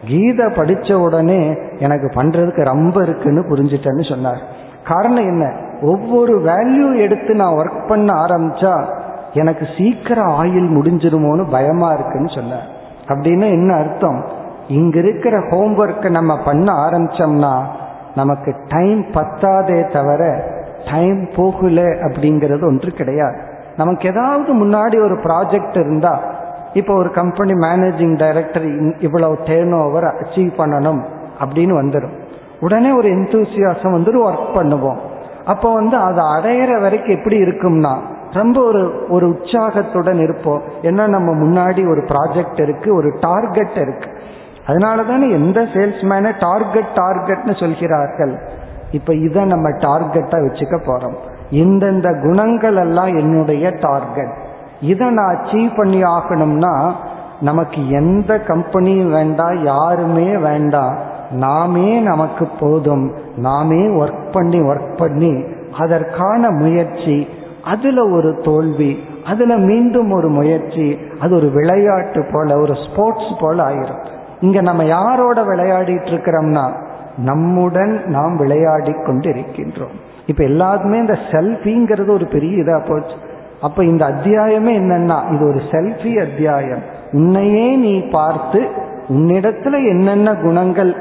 கீதை படிச்ச உடனே எனக்கு பண்றதுக்கு ரொம்ப இருக்குன்னு புரிஞ்சுட்டேன்னு சொன்னார். காரணம் என்ன, ஒவ்வொரு வேல்யூ எடுத்து நான் ஒர்க் பண்ண ஆரம்பிச்சா எனக்கு சீக்கிரம் ஆயில் முடிஞ்சிருமோன்னு பயமா இருக்குன்னு சொன்னார். அப்படின்னு என்ன அர்த்தம், இங்க இருக்கிற ஹோம்ஒர்க்கை நம்ம பண்ண ஆரம்பிச்சோம்னா நமக்கு டைம் பத்தாதே தவிர டைம் போகல அப்படிங்கிறது ஒன்று கிடையாது. நமக்கு ஏதாவது முன்னாடி ஒரு ப்ராஜெக்ட் இருந்தா, இப்போ ஒரு கம்பெனி மேனேஜிங் டைரக்டர் இவ்வளவு டேர்ன் ஓவர் அச்சீவ் பண்ணணும் அப்படின்னு வந்துடும், உடனே ஒரு எந்தூசியாசம் வந்துடும், ஒர்க் பண்ணுவோம். அப்போ வந்து அதை அடையிற வரைக்கும் எப்படி இருக்கும்னா ரொம்ப ஒரு ஒரு உற்சாகத்துடன் இருப்போம். ஏன்னா நம்ம முன்னாடி ஒரு ப்ராஜெக்ட் இருக்கு, ஒரு டார்கெட் இருக்கு. அதனால தானே எந்த சேல்ஸ்மேனை டார்கெட் டார்கெட்னு சொல்கிறார்கள். இப்போ இதை நம்ம டார்கெட்டாக வச்சுக்க போகிறோம். இந்தந்த குணங்கள் எல்லாம் என்னுடைய டார்கெட், இதை நான் அச்சீவ் பண்ணி ஆகணும்னா நமக்கு எந்த கம்பெனியும் வேண்டாம், யாருமே வேண்டாம், நாமே நமக்கு போதும், நாமே ஒர்க் பண்ணி ஒர்க் பண்ணி அதற்கான முயற்சி, அதில் ஒரு தோல்வி, அதில் மீண்டும் ஒரு முயற்சி, அது ஒரு விளையாட்டு போல ஒரு ஸ்போர்ட்ஸ் போல ஆயிரும். இங்க நம்ம யாரோட விளையாடிட்டு இருக்கிறோம்னா நம்முடன் நாம் விளையாடி கொண்டு இருக்கின்றோம். இப்ப எல்லாருமே இந்த செல்ஃபிங்கிறது ஒரு பெரிய இதா போச்சு. அப்ப இந்த அத்தியாயமே என்னன்னா இது ஒரு செல்ஃபி அத்தியாயம். உன்னையே நீ பார்த்து உன்னிடத்துல என்னென்ன குணங்கள்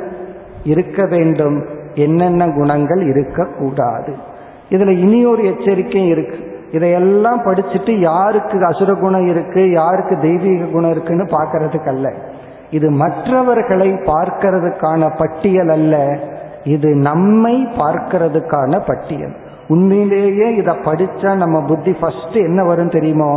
இருக்க வேண்டும், என்னென்ன குணங்கள் இருக்க கூடாது. இதுல இனி ஒரு எச்சரிக்கையும் இருக்கு. இதையெல்லாம் படிச்சுட்டு யாருக்கு அசுர குணம் இருக்கு, யாருக்கு தெய்வீக குணம் இருக்குன்னு பார்க்கறதுக்கு அல்ல. இது மற்றவர்களை பார்க்கறதுக்கான பட்டியல் அல்ல, இது நம்மை பார்க்கறதுக்கான பட்டியல். உண்மையிலேயே இதை படிச்சா நம்ம புத்தி ஃபர்ஸ்ட் என்ன வரும் தெரியுமோ,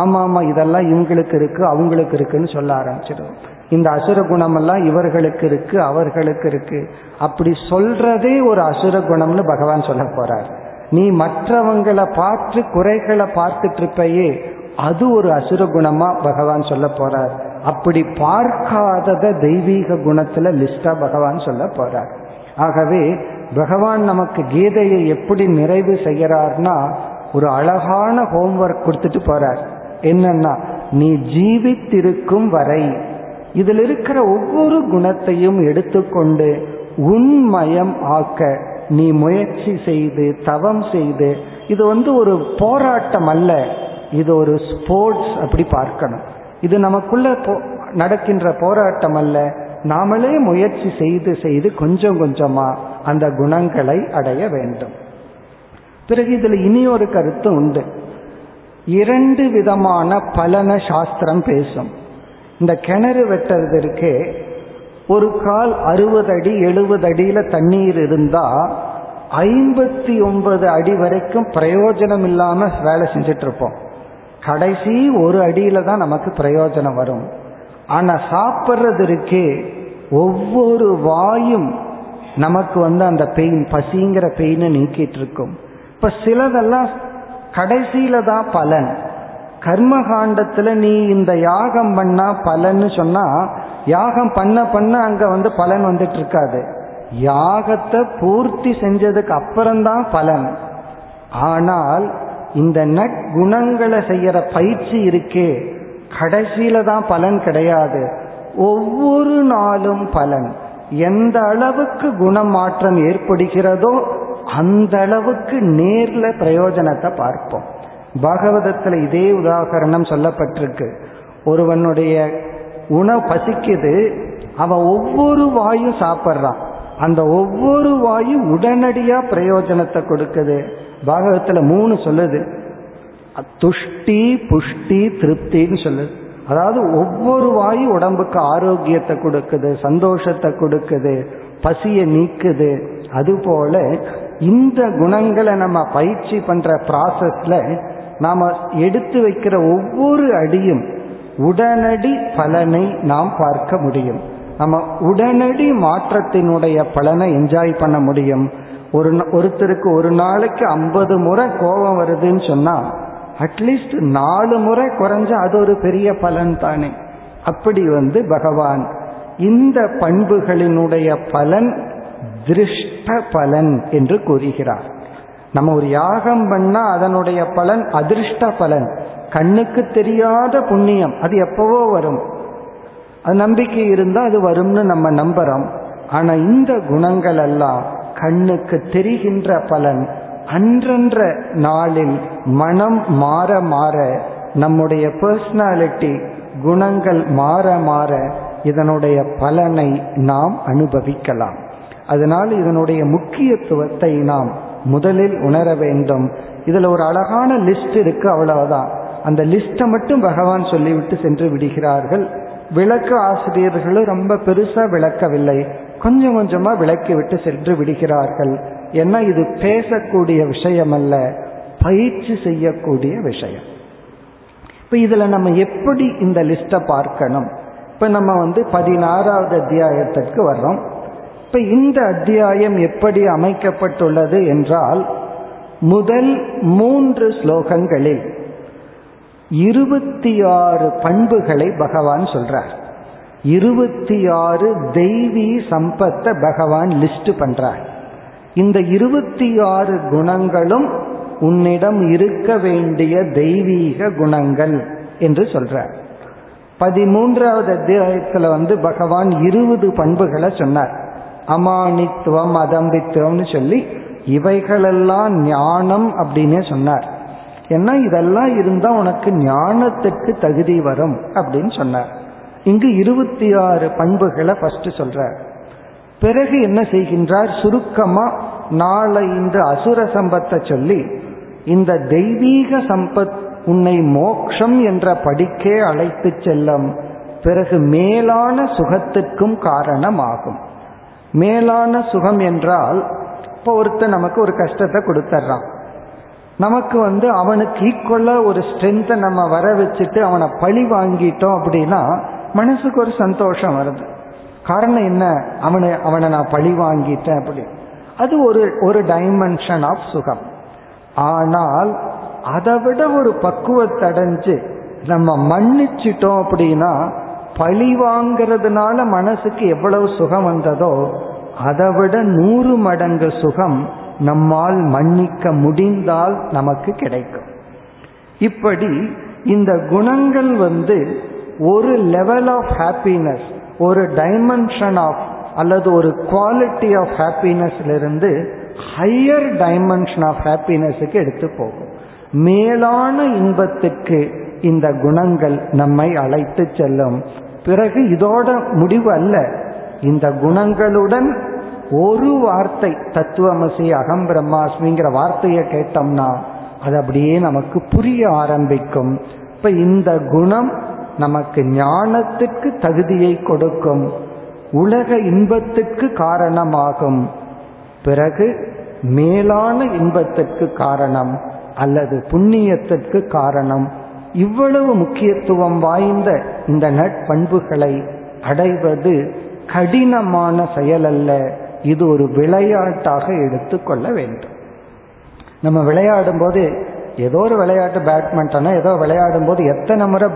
ஆமாமா இதெல்லாம் இவங்களுக்கு இருக்கு அவங்களுக்கு இருக்குன்னு சொல்ல ஆரம்பிச்சிடும். இந்த அசுர குணமெல்லாம் இவர்களுக்கு இருக்கு அவர்களுக்கு இருக்கு, அப்படி சொல்றதே ஒரு அசுர குணம்னு பகவான் சொல்ல போறார். நீ மற்றவங்களை பார்த்து குறைகளை பார்த்துட்டு இருப்பையே அது ஒரு அசுர குணமா பகவான் சொல்ல போறார். அப்படி பார்க்காதத தெய்வீக குணத்துல லிஸ்டா பகவான் சொல்ல போறார். ஆகவே பகவான் நமக்கு கீதையை எப்படி நிறைவு செய்யறார்னா ஒரு அழகான ஹோம்வொர்க் கொடுத்துட்டு போறார். என்னன்னா நீ ஜீவித்திருக்கும் வரை இதில் இருக்கிற ஒவ்வொரு குணத்தையும் எடுத்துக்கொண்டு உண்மயம் ஆக்க நீ முயற்சி செய்து தவம் செய்து, இது வந்து ஒரு போராட்டம் அல்ல, இது ஒரு ஸ்போர்ட்ஸ் அப்படி பார்க்கணும். இது நமக்குள்ள நடக்கின்ற போராட்டம் அல்ல, நாமளே முயற்சி செய்து செய்து கொஞ்சம் கொஞ்சமா அந்த குணங்களை அடைய வேண்டும். பிறகு இதுல இனி ஒரு கருத்து உண்டு. இரண்டு விதமான பலன சாஸ்திரம் பேசும். இந்த கிணறு வெட்டுறதற்கு ஒரு கால் அறுபது அடி எழுபது அடியில தண்ணீர் இருந்தா ஐம்பத்தி ஒன்பது அடி வரைக்கும் பிரயோஜனம் இல்லாம வேலை செஞ்சுட்டு இருப்போம். கடைசி ஒரு அடியில தான் நமக்கு பிரயோஜனம் வரும். ஆனா சாப்பிட்றதற்கே ஒவ்வொரு வாயும் நமக்கு வந்து அந்த பெயின் பசிங்கிற பெயினை நீக்கிட்டு இருக்கும். இப்ப சிலதெல்லாம் கடைசியில தான் பலன். கர்மகாண்டத்துல நீ இந்த யாகம் பண்ணா பலன்னு சொன்னா யாகம் பண்ண பண்ண அங்க வந்து பலன் வந்துட்டு இருக்காது. யாகத்தை பூர்த்தி செஞ்சதுக்கு அப்புறம்தான் பலன். ஆனால் இந்த நற்குணங்களை செய்யற பயிற்சி இருக்கே கடைசியில தான் பலன் கிடையாது, ஒவ்வொரு நாளும் பலன். எந்த அளவுக்கு குணமாற்றம் ஏற்படுகிறதோ அந்த அளவுக்கு நேர்ல பிரயோஜனத்தை பார்ப்போம். பாகவதத்துல இதே உதாரணம் சொல்லப்பட்டிருக்கு. ஒருவனுடைய உணவு பசிக்குது, அவன் ஒவ்வொரு வாயும் சாப்பிட்றான், அந்த ஒவ்வொரு வாயும் உடனடியா பிரயோஜனத்தை கொடுக்குது. பாகவதத்துல மூணு சொல்லுது, துஷ்டி புஷ்டி திருப்தின்னு சொல்லுது. அதாவது ஒவ்வொரு வாயு உடம்புக்கு ஆரோக்கியத்தை கொடுக்குது, சந்தோஷத்தை கொடுக்குது, பசியை நீக்குது. அதுபோல இந்த குணங்களை நம்ம பயிற்சி பண்ற ப்ராசஸ்ல நாம எடுத்து வைக்கிற ஒவ்வொரு அடியும் உடனடி பலனை நாம் பார்க்க முடியும். நம்ம உடனடி மாற்றத்தினுடைய பலனை என்ஜாய் பண்ண முடியும். ஒரு ஒருத்தருக்கு ஒரு நாளைக்கு ஐம்பது முறை கோபம் வருதுன்னு சொன்னா அட்லீஸ்ட் நாலு முறை குறைஞ்சா அது ஒரு பெரிய பலன் தானே. அப்படி வந்து பகவான் இந்த பண்புகளினுடைய பலன் திருஷ்ட பலன் என்று கூறுகிறார். நம்ம ஒரு யாகம் பண்ணா அதனுடைய பலன் அதிர்ஷ்ட பலன், கண்ணுக்கு தெரியாத புண்ணியம், அது எப்பவோ வரும். அது நம்பிக்கை இருந்தா அது வரும்னு நம்ம நம்புறோம். ஆனா இந்த குணங்கள் எல்லாம் கண்ணுக்கு தெரிகின்ற பலன். அன்றன்ற நாளில் மனம் மாற மாற நம்முடைய பர்சனாலிட்டி குணங்கள் மாற மாற இதனுடைய பலனை நாம் அனுபவிக்கலாம். அதனால் இதனுடைய முக்கியத்துவத்தை நாம் முதலில் உணர வேண்டும். இதுல ஒரு அழகான லிஸ்ட் இருக்கு, அவ்வளவுதான். அந்த லிஸ்டை மட்டும் பகவான் சொல்லிவிட்டு சென்று விடுகிறார்கள். விளக்க ஆசிரியர்களும் ரொம்ப பெருசா விளக்கவில்லை, கொஞ்சம் கொஞ்சமா விளக்கிவிட்டு சென்று விடுகிறார்கள். ஏன்னா இது பேசக்கூடிய விஷயம் அல்ல, பயிற்சி செய்யக்கூடிய விஷயம். இப்ப இதுல நம்ம எப்படி இந்த லிஸ்ட பார்க்கணும்? இப்ப நம்ம வந்து பதினாறாவது அத்தியாயத்திற்கு வர்றோம். இப்ப இந்த அத்தியாயம் எப்படி அமைக்கப்பட்டுள்ளது என்றால், முதல் மூன்று ஸ்லோகங்களில் இருபத்தி ஆறு பண்புகளை பகவான் சொல்றார். இருபத்தி ஆறு தெய்வீ சம்பத்தை பகவான் லிஸ்ட் பண்றார். இந்த இருபத்தி ஆறு குணங்களும் உன்னிடம் இருக்க வேண்டிய தெய்வீக குணங்கள் என்று சொல்றார். பதிமூன்றாவது அத்தியாயத்துல வந்து பகவான் இருபது பண்புகளை சொன்னார். அமானித்துவம், அதம்பித்துவம்னு சொல்லி இவைகளெல்லாம் ஞானம் அப்படின்னு சொன்னார். ஏன்னா இதெல்லாம் இருந்தா உனக்கு ஞானத்துக்கு தகுதி வரும் அப்படின்னு சொன்னார். இங்கு இருபத்தி ஆறு பண்புகளை ஃபர்ஸ்ட் சொல்றார். பிறகு என்ன செய்கின்றார், சுருக்கமா நாளை இந்த அசுர சம்பத்தை சொல்லி இந்த தெய்வீக சம்பத் உன்னை மோக்ஷம் என்ற படிக்கே அழைத்து செல்லும், பிறகு மேலான சுகத்துக்கும் காரணமாகும். மேலான சுகம் என்றால், இப்போ ஒருத்தர் நமக்கு ஒரு கஷ்டத்தை கொடுத்துட்றான், நமக்கு வந்து அவனுக்கு ஈக்குவலா ஒரு ஸ்ட்ரென்த்தை நம்ம வர வச்சுட்டு அவனை பழி வாங்கிட்டோம் அப்படின்னா மனசுக்கு ஒரு சந்தோஷம் வருது. காரணம் என்ன, அவனை அவனை நான் பழி வாங்கிட்டேன் அப்படி. அது ஒரு ஒரு டைமென்ஷன் ஆஃப் சுகம். ஆனால் அதை விட ஒரு பக்குவத்தை அடைஞ்சு நம்ம மன்னிச்சிட்டோம் அப்படின்னா பழி வாங்கிறதுனால மனசுக்கு எவ்வளவு சுகம் வந்ததோ அதை விட நூறு மடங்கு சுகம் நம்மால் மன்னிக்க முடிந்தால் நமக்கு கிடைக்கும். இப்படி இந்த குணங்கள் வந்து ஒரு லெவல் ஆஃப் ஹாப்பினஸ், ஒரு டைமென்ஷன் ஆஃப் அல்லது ஒரு குவாலிட்டி ஆஃப் ஹாப்பினஸ்லிருந்து ஹையர் டைமென்ஷன் ஆஃப் ஹாப்பினஸுக்கு எடுத்து போகும். மேலான இன்பத்துக்கு இந்த குணங்கள் நம்மை அழைத்து செல்லும். பிறகு இதோட முடிவு அல்ல, இந்த குணங்களுடன் ஒரு வார்த்தை தத்துவமசி அகம் பிரம்மாஸ்மிங்கிற வார்த்தையை கேட்டோம்னா அது அப்படியே நமக்கு புரிய ஆரம்பிக்கும். இப்ப இந்த குணம் நமக்கு ஞானத்துக்கு தகுதியை கொடுக்கும், உலக இன்பத்துக்கு காரணமாகும், பிறகு மேலான இன்பத்துக்கு காரணம் அல்லது புண்ணியத்திற்கு காரணம். இவ்வளவு முக்கியத்துவம் வாய்ந்த இந்த நட்பண்புகளை அடைவது கடினமான செயல் அல்ல, இது ஒரு விளையாட்டாக எடுத்துக்கொள்ள வேண்டும். நம்ம விளையாடும் போது ஏதோ ஒரு விளையாட்டு, பேட்மிண்டனா ஏதோ விளையாடும் போது எத்தனை முறை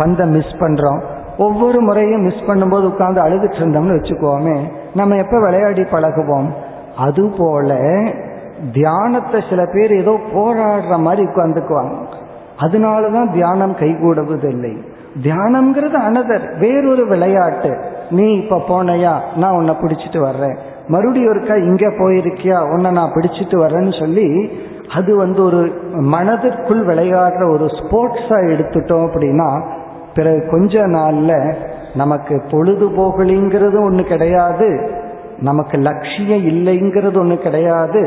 பந்தை மிஸ் பண்றோம், ஒவ்வொரு முறையும் மிஸ் பண்ணும்போது உட்கார்ந்து அழுதுட்டு இருந்தோம்னு வச்சுக்கோமே, நம்ம எப்ப விளையாடி பழகுவோம். அதுபோல தியானத்தை சில பேர் ஏதோ போராடுற மாதிரி உட்கார்ந்துக்குவாங்க, அதனாலதான் தியானம் கைகூடுவது இல்லை. தியானம்ங்கிறது அனதர், வேறொரு விளையாட்டு. நீ இப்ப போனையா, நான் உன்னை பிடிச்சிட்டு வர்றேன், மறுபடியும் ஒருக்கா இங்க போயிருக்கியா, உன்னை நான் பிடிச்சிட்டு வர்றேன்னு சொல்லி அது வந்து ஒரு மனதிற்குள் விளையாடுற ஒரு ஸ்போர்ட்ஸா எடுத்துட்டோம் அப்படின்னா பிறகு கொஞ்ச நாள்ல நமக்கு பொழுதுபோகலிங்கிறது ஒண்ணு கிடையாது, நமக்கு லட்சியம் இல்லைங்கிறது ஒண்ணு கிடையாது,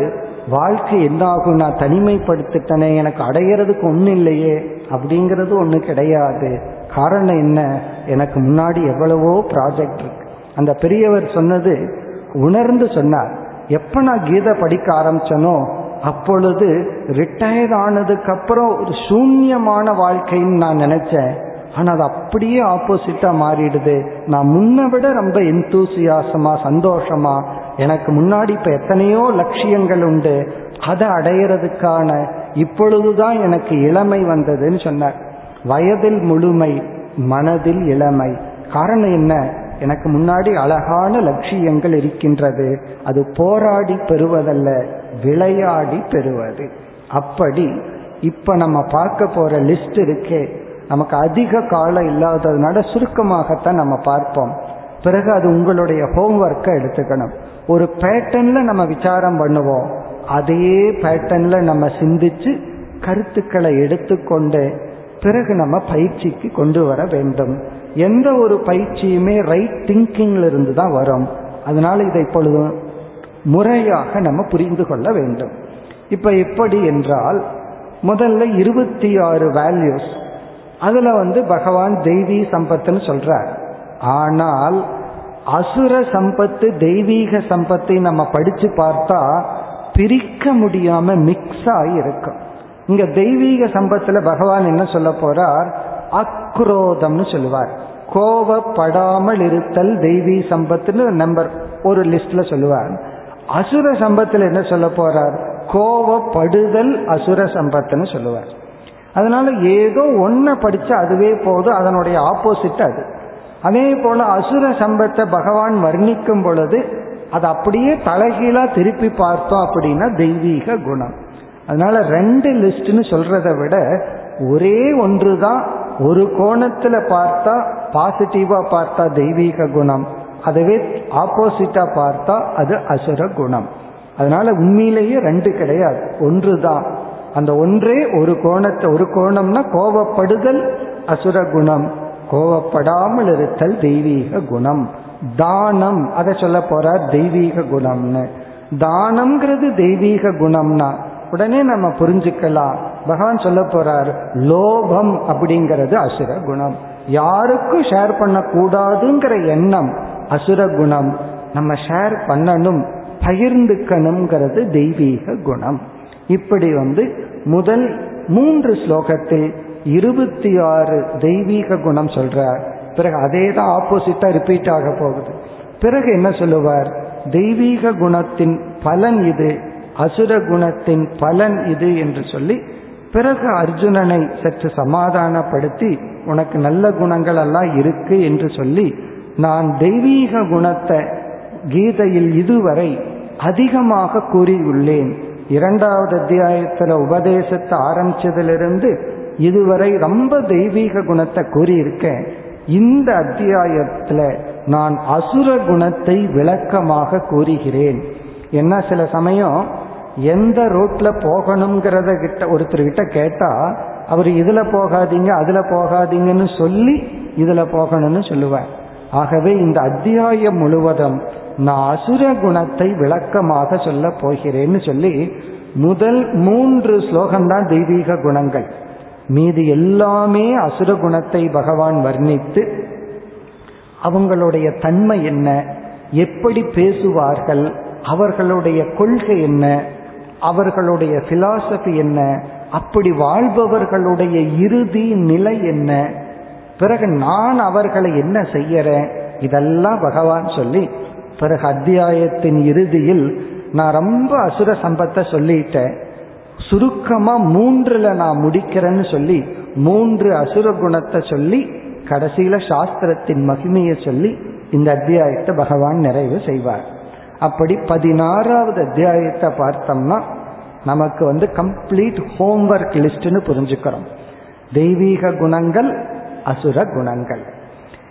வாழ்க்கை என்ன ஆகும், நான் தனிமைப்படுத்திட்டனே, எனக்கு அடையிறதுக்கு ஒண்ணு இல்லையே அப்படிங்கிறது ஒண்ணு கிடையாது. காரணம் என்ன, எனக்கு முன்னாடி எவ்வளவோ ப்ராஜெக்ட் இருக்கு. அந்த பெரியவர் சொன்னது உணர்ந்து சொன்னார், எப்ப நான் கீதை படிக்க ஆரம்பிச்சனோ அப்பொழுது ரிட்டையர் ஆனதுக்கு அப்புறம் ஒரு சூன்யமான வாழ்க்கைன்னு நான் நினைச்சேன், ஆனா அது அப்படியே ஆப்போசிட்டா மாறிடுது. நான் முன்ன விட ரொம்ப எந்தூசியாசமா சந்தோஷமா, எனக்கு முன்னாடி இப்ப எத்தனையோ லட்சியங்கள் உண்டு, அதை அடையிறதுக்கான இப்பொழுதுதான் எனக்கு இளமை வந்ததுன்னு சொன்னார். வயதில் முழுமை, மனதில் இளமை. காரணம் என்ன, எனக்கு முன்னாடி அழகான லட்சியங்கள் இருக்கின்றது, அது போராடி பெறுவதல்ல, விளையாடி பெறுவது. அப்படி இப்ப நம்ம பார்க்க போற லிஸ்ட் இருக்கே, நமக்கு அதிக காலம் இல்லாததுனால சுருக்கமாகத்தான் நம்ம பார்ப்போம். பிறகு அது உங்களுடைய ஹோம்ஒர்க்கை எடுத்துக்கணும். ஒரு பேட்டர்ன்ல நம்ம விசாரம் பண்ணுவோம், அதே பேட்டர்ன்ல நம்ம சிந்திச்சு கருத்துக்களை எடுத்துக்கொண்டு பிறகு நம்ம பயிற்சிக்கு கொண்டு வர வேண்டும். எந்த ஒரு பயிற்சியுமே ரைட் திங்கிங்ல இருந்து தான் வரும், அதனால இதை இப்பொழுது முறையாக நம்ம புரிந்து கொள்ள வேண்டும். இப்ப எப்படி என்றால், முதல்ல இருபத்தி ஆறு வேல்யூஸ், அதுல வந்து பகவான் தெய்வீ சம்பத்துன்னு சொல்றார். ஆனால் அசுர சம்பத்து தெய்வீக சம்பத்தை நம்ம படிச்சு பார்த்தா பிரிக்க முடியாம மிக்ஸ் ஆகி இருக்கும். இங்க தெய்வீக சம்பத்துல பகவான் என்ன சொல்ல போறார், அக்ரோதம்னு சொல்லுவார். கோபப்படாமல் இருத்தல் தெய்வீக சம்பத்துன்னு நம்பர் ஒரு லிஸ்ட்ல சொல்லுவார். அசுர சம்பத்துல என்ன சொல்ல போறார், கோபப்படுதல் அசுர சம்பத்துன்னு சொல்லுவார். அதனால ஏதோ ஒன்றை படிச்சா அதுவே போதும், அதனுடைய ஆப்போசிட் அது. அதே போல அசுர சம்பத்தை பகவான் வர்ணிக்கும் பொழுது அது அப்படியே தலைகீழா திருப்பி பார்த்தோம் அப்படின்னா தெய்வீக குணம். அதனால ரெண்டு லிஸ்ட்னு சொல்றதை விட ஒரே ஒன்று தான் ஒரு கோணத்துல பார்த்தா பாசிட்டிவா பார்த்தா தெய்வீக குணம், அதுவே ஆப்போசிட்டா பார்த்தா அது அசுர குணம். அதனால உண்மையிலேயே ரெண்டு கிடையாது, ஒன்றுதான். அந்த ஒன்றே ஒரு கோணத்தை, ஒரு கோணம்னா கோபப்படுதல் அசுர குணம், கோபப்படாமல் இருத்தல் தெய்வீக குணம். தானம் அதை சொல்ல போறார் தெய்வீக குணம்னு. தானம்ங்கிறது தெய்வீக குணம்னா உடனே நம்ம புரிஞ்சுக்கலாம், பகவான் சொல்ல போறார் லோபம் அப்படிங்கிறது அசுர குணம், யாருக்கும் ஷேர் பண்ண கூடாதுங்கிற எண்ணம் அசுர குணம், நம்ம ஷேர் பண்ணணும் பகிர்ந்துக்கணும்ங்கிறது தெய்வீக குணம். இப்படி வந்து முதல் மூன்று ஸ்லோகத்தில் இருபத்தி ஆறு தெய்வீக குணம் சொல்றார். பிறகு அதே தான் ஆப்போசிட்டா ரிப்பீட் ஆக போகுது. பிறகு என்ன சொல்லுவார், தெய்வீக குணத்தின் பலன் இது, அசுர குணத்தின் பலன் இது என்று சொல்லி பிறகு அர்ஜுனனை சற்று சமாதானப்படுத்தி உனக்கு நல்ல குணங்கள் எல்லாம் இருக்கு என்று சொல்லி, நான் தெய்வீக குணத்தை கீதையில் இதுவரை அதிகமாக கூறியுள்ளேன், இரண்டாவது அத்தியாயத்துல உபதேசத்தை ஆரம்பிச்சதிலிருந்து இதுவரை ரொம்ப தெய்வீக குணத்தை கூறியிருக்கேன், இந்த அத்தியாயத்துல நான் அசுர குணத்தை விளக்கமாக கூறுகிறேன். என்ன சில சமயம் எந்த ரோட்ல போகணுங்கிறத கிட்ட ஒருத்தர்கிட்ட கேட்டா அவர் இதுல போகாதீங்க அதுல போகாதீங்கன்னு சொல்லி இதுல போகணும்னு சொல்லுவார். ஆகவே இந்த அத்தியாயம் முழுவதும் நான் அசுர குணத்தை விளக்கமாக சொல்ல போகிறேன்னு சொல்லி முதல் மூன்று ஸ்லோகம்தான் தெய்வீக குணங்கள், மீது எல்லாமே அசுர குணத்தை பகவான் வர்ணித்து அவங்களுடைய தன்மை என்ன, எப்படி பேசுவார்கள், அவர்களுடைய கொள்கை என்ன, அவர்களுடைய பிலாசபி என்ன, அப்படி வாழ்பவர்களுடைய இறுதி நிலை என்ன, பிறகு நான் அவர்களை என்ன செய்யறேன், இதெல்லாம் பகவான் சொல்லி பிறகு அத்தியாயத்தின் இறுதியில் நான் ரொம்ப அசுர சம்பத்தை சொல்லிட்டேன், சுருக்கமா மூன்றுல நான் முடிக்கிறேன்னு சொல்லி மூன்று அசுர குணத்தை சொல்லி கடைசியில சாஸ்திரத்தின் மகிமையை சொல்லி இந்த அத்தியாயத்தை பகவான் நிறைவு செய்வார். அப்படி பதினாறாவது அத்தியாயத்தை பார்த்தோம்னா நமக்கு வந்து கம்ப்ளீட் ஹோம்வொர்க் லிஸ்ட்னு புரிஞ்சுக்கிறோம், தெய்வீக குணங்கள் அசுர குணங்கள்.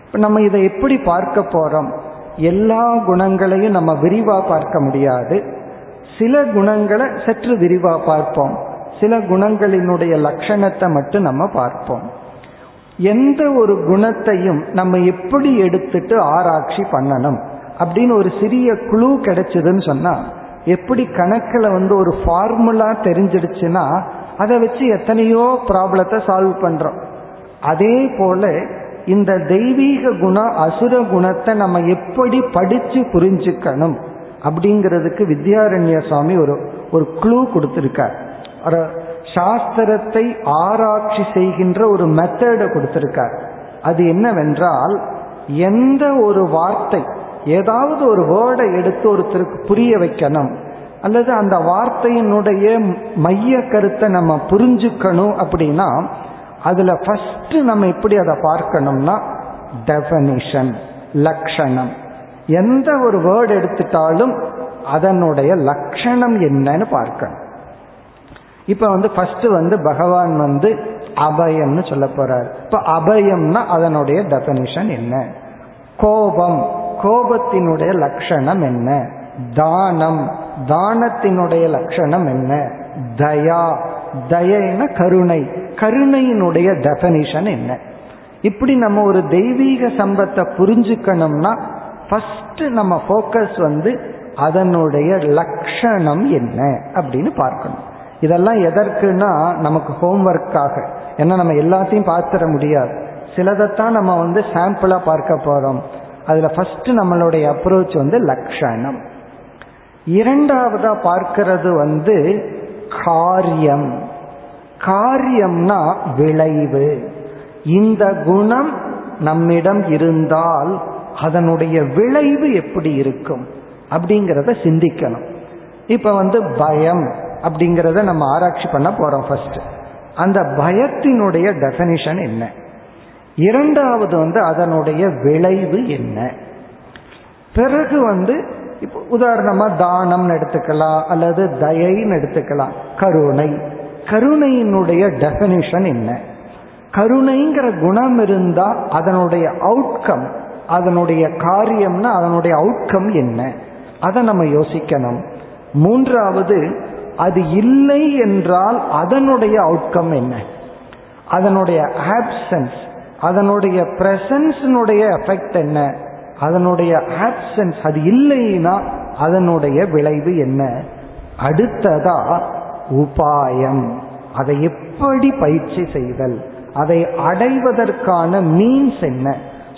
இப்போ நம்ம இதை எப்படி பார்க்க போறோம், எல்லா குணங்களையும் நம்ம விரிவா பார்க்க முடியாது, சில குணங்களை சற்று விரிவா பார்ப்போம், சில குணங்களினுடைய லட்சணத்தை மட்டும் நம்ம பார்ப்போம். எந்த ஒரு குணத்தையும் நம்ம எப்படி எடுத்துட்டு ஆராய்ச்சி பண்ணணும் அப்படின்னு ஒரு சிறிய குழு கிடைச்சதுன்னு சொன்னா, எப்படி கணக்கில் வந்து ஒரு ஃபார்முலா தெரிஞ்சிடுச்சுன்னா அதை வச்சு எத்தனையோ ப்ராப்ளத்தை சால்வ் பண்றோம். அதே போல இந்த தெய்வீக குணம் அசுர குணத்தை நம்ம எப்படி படிச்சு புரிஞ்சுக்கணும் அப்படிங்கிறதுக்கு வித்யாரண்ய சாமி ஒரு ஒரு க்ளூ கொடுத்திருக்கார், ஒரு சாஸ்திரத்தை ஆராய்ச்சி செய்கின்ற ஒரு மெத்தடை கொடுத்திருக்கார். அது என்னவென்றால், எந்த ஒரு வார்த்தை ஏதாவது ஒரு வேர்டை எடுத்து ஒருத்தருக்கு புரிய வைக்கணும் அல்லது அந்த வார்த்தையினுடைய மைய கருத்தை நம்ம புரிஞ்சுக்கணும் அப்படின்னா அதுல ஃபர்ஸ்ட் நம்ம எப்படி அதை பார்க்கணும்னா டெஃபனிஷன், லட்சணம். எந்த ஒரு வேர்டு எடுத்துட்டாலும் அதனுடைய லட்சணம் என்னன்னு பார்க்கணும். இப்ப வந்து ஃபர்ஸ்ட் வந்து பகவான் வந்து அபயம்னு சொல்ல போறார். இப்ப அபயம்னா அதனுடைய டெஃபனிஷன் என்ன, கோபம், கோபத்தினுடைய லட்சணம் என்ன, தானம், தானத்தினுடைய லட்சணம் என்ன, தயா, தயைனா கருணை, கருணையினுடைய டெஃபனிஷன் என்ன. இப்படி நம்ம ஒரு தெய்வீக சம்பத்தை புரிஞ்சுக்கணும்னா ஃபர்ஸ்ட் நம்ம ஃபோக்கஸ் வந்து அதனுடைய லட்சணம் என்ன அப்படின்னு பார்க்கணும். இதெல்லாம் எதற்குன்னா நமக்கு ஹோம்ஒர்க்காக, ஏன்னா நம்ம எல்லாத்தையும் பார்த்துட முடியாது, சிலதைத்தான் நம்ம வந்து சாம்பிளா பார்க்க போறோம். அதுல ஃபர்ஸ்ட் நம்மளுடைய அப்ரோச் வந்து லட்சணம். இரண்டாவதா பார்க்கிறது வந்து காரியம். காரியம்னா விளைவு. இந்த குணம் நம்மிடம் இருந்தால் அதனுடைய விளைவு எப்படி இருக்கும் அப்படிங்கிறத சிந்திக்கணும். இப்ப வந்து பயம் அப்படிங்கிறத நம்ம ஆராய்ச்சி பண்ண போறோம். ஃபர்ஸ்ட் அந்த பயத்தினுடைய டெஃபினிஷன் என்ன, இரண்டாவது வந்து அதனுடைய விளைவு என்ன. பிறகு வந்து இப்போ உதாரணமா தானம் எடுத்துக்கலாம் அல்லது தயைன்னு எடுத்துக்கலாம், கருணை, கருணையினுடைய டெஃபினிஷன் என்ன. கருணைங்கிற குணம் இருந்தா அதனுடைய அவுட்கம், அதனுடைய காரியம்னா அதனுடைய அவுட்கம் என்ன, அதை நம்ம யோசிக்கணும். மூன்றாவது, அது இல்லை என்றால் அதனுடைய அவுட்கம் என்ன, அதனுடைய ஆப்சன்ஸ், அதனுடைய பிரசன்ஸினுடைய எஃபெக்ட் என்ன, அதனுடைய ஆப்சன்ஸ் அது இல்லைன்னா அதனுடைய விளைவு என்ன. அடுத்ததா உபாயம், அதை எப்படி பயிற்சி செய்தல், அதை அடைவதற்கான மீன்ஸ் என்ன.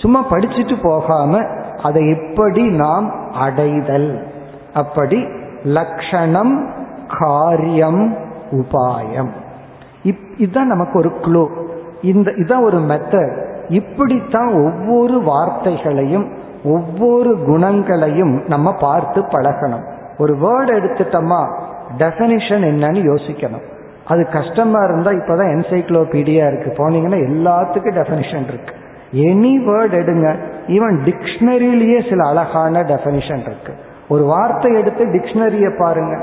சும்மா படிச்சுட்டு போகாம அதை எப்படி நாம் அடைதல். அப்படி லட்சணம், காரியம், உபாயம். இதுதான் நமக்கு ஒரு க்ளூ. இந்த இதான் ஒரு மெத்தட். இப்படித்தான் ஒவ்வொரு வார்த்தைகளையும் ஒவ்வொரு குணங்களையும் நம்ம பார்த்து பழகணும். ஒரு வேர்டு எடுத்துட்டோமா டெஃபினிஷன் என்னன்னு யோசிக்கணும். அது கஷ்டமா இருந்தா இப்பதான் என்சைக்ளோபீடியா இருக்கு, போனீங்கன்னா எல்லாத்துக்கும் டெஃபினிஷன் இருக்கு. எனி வேர்டு எடுங்க, ஈவன் டிக்ஷனரியிலேயே சில அழகான டெஃபினிஷன் இருக்கு. ஒரு வார்த்தை எடுத்து டிக்ஷனரிய பாருங்க,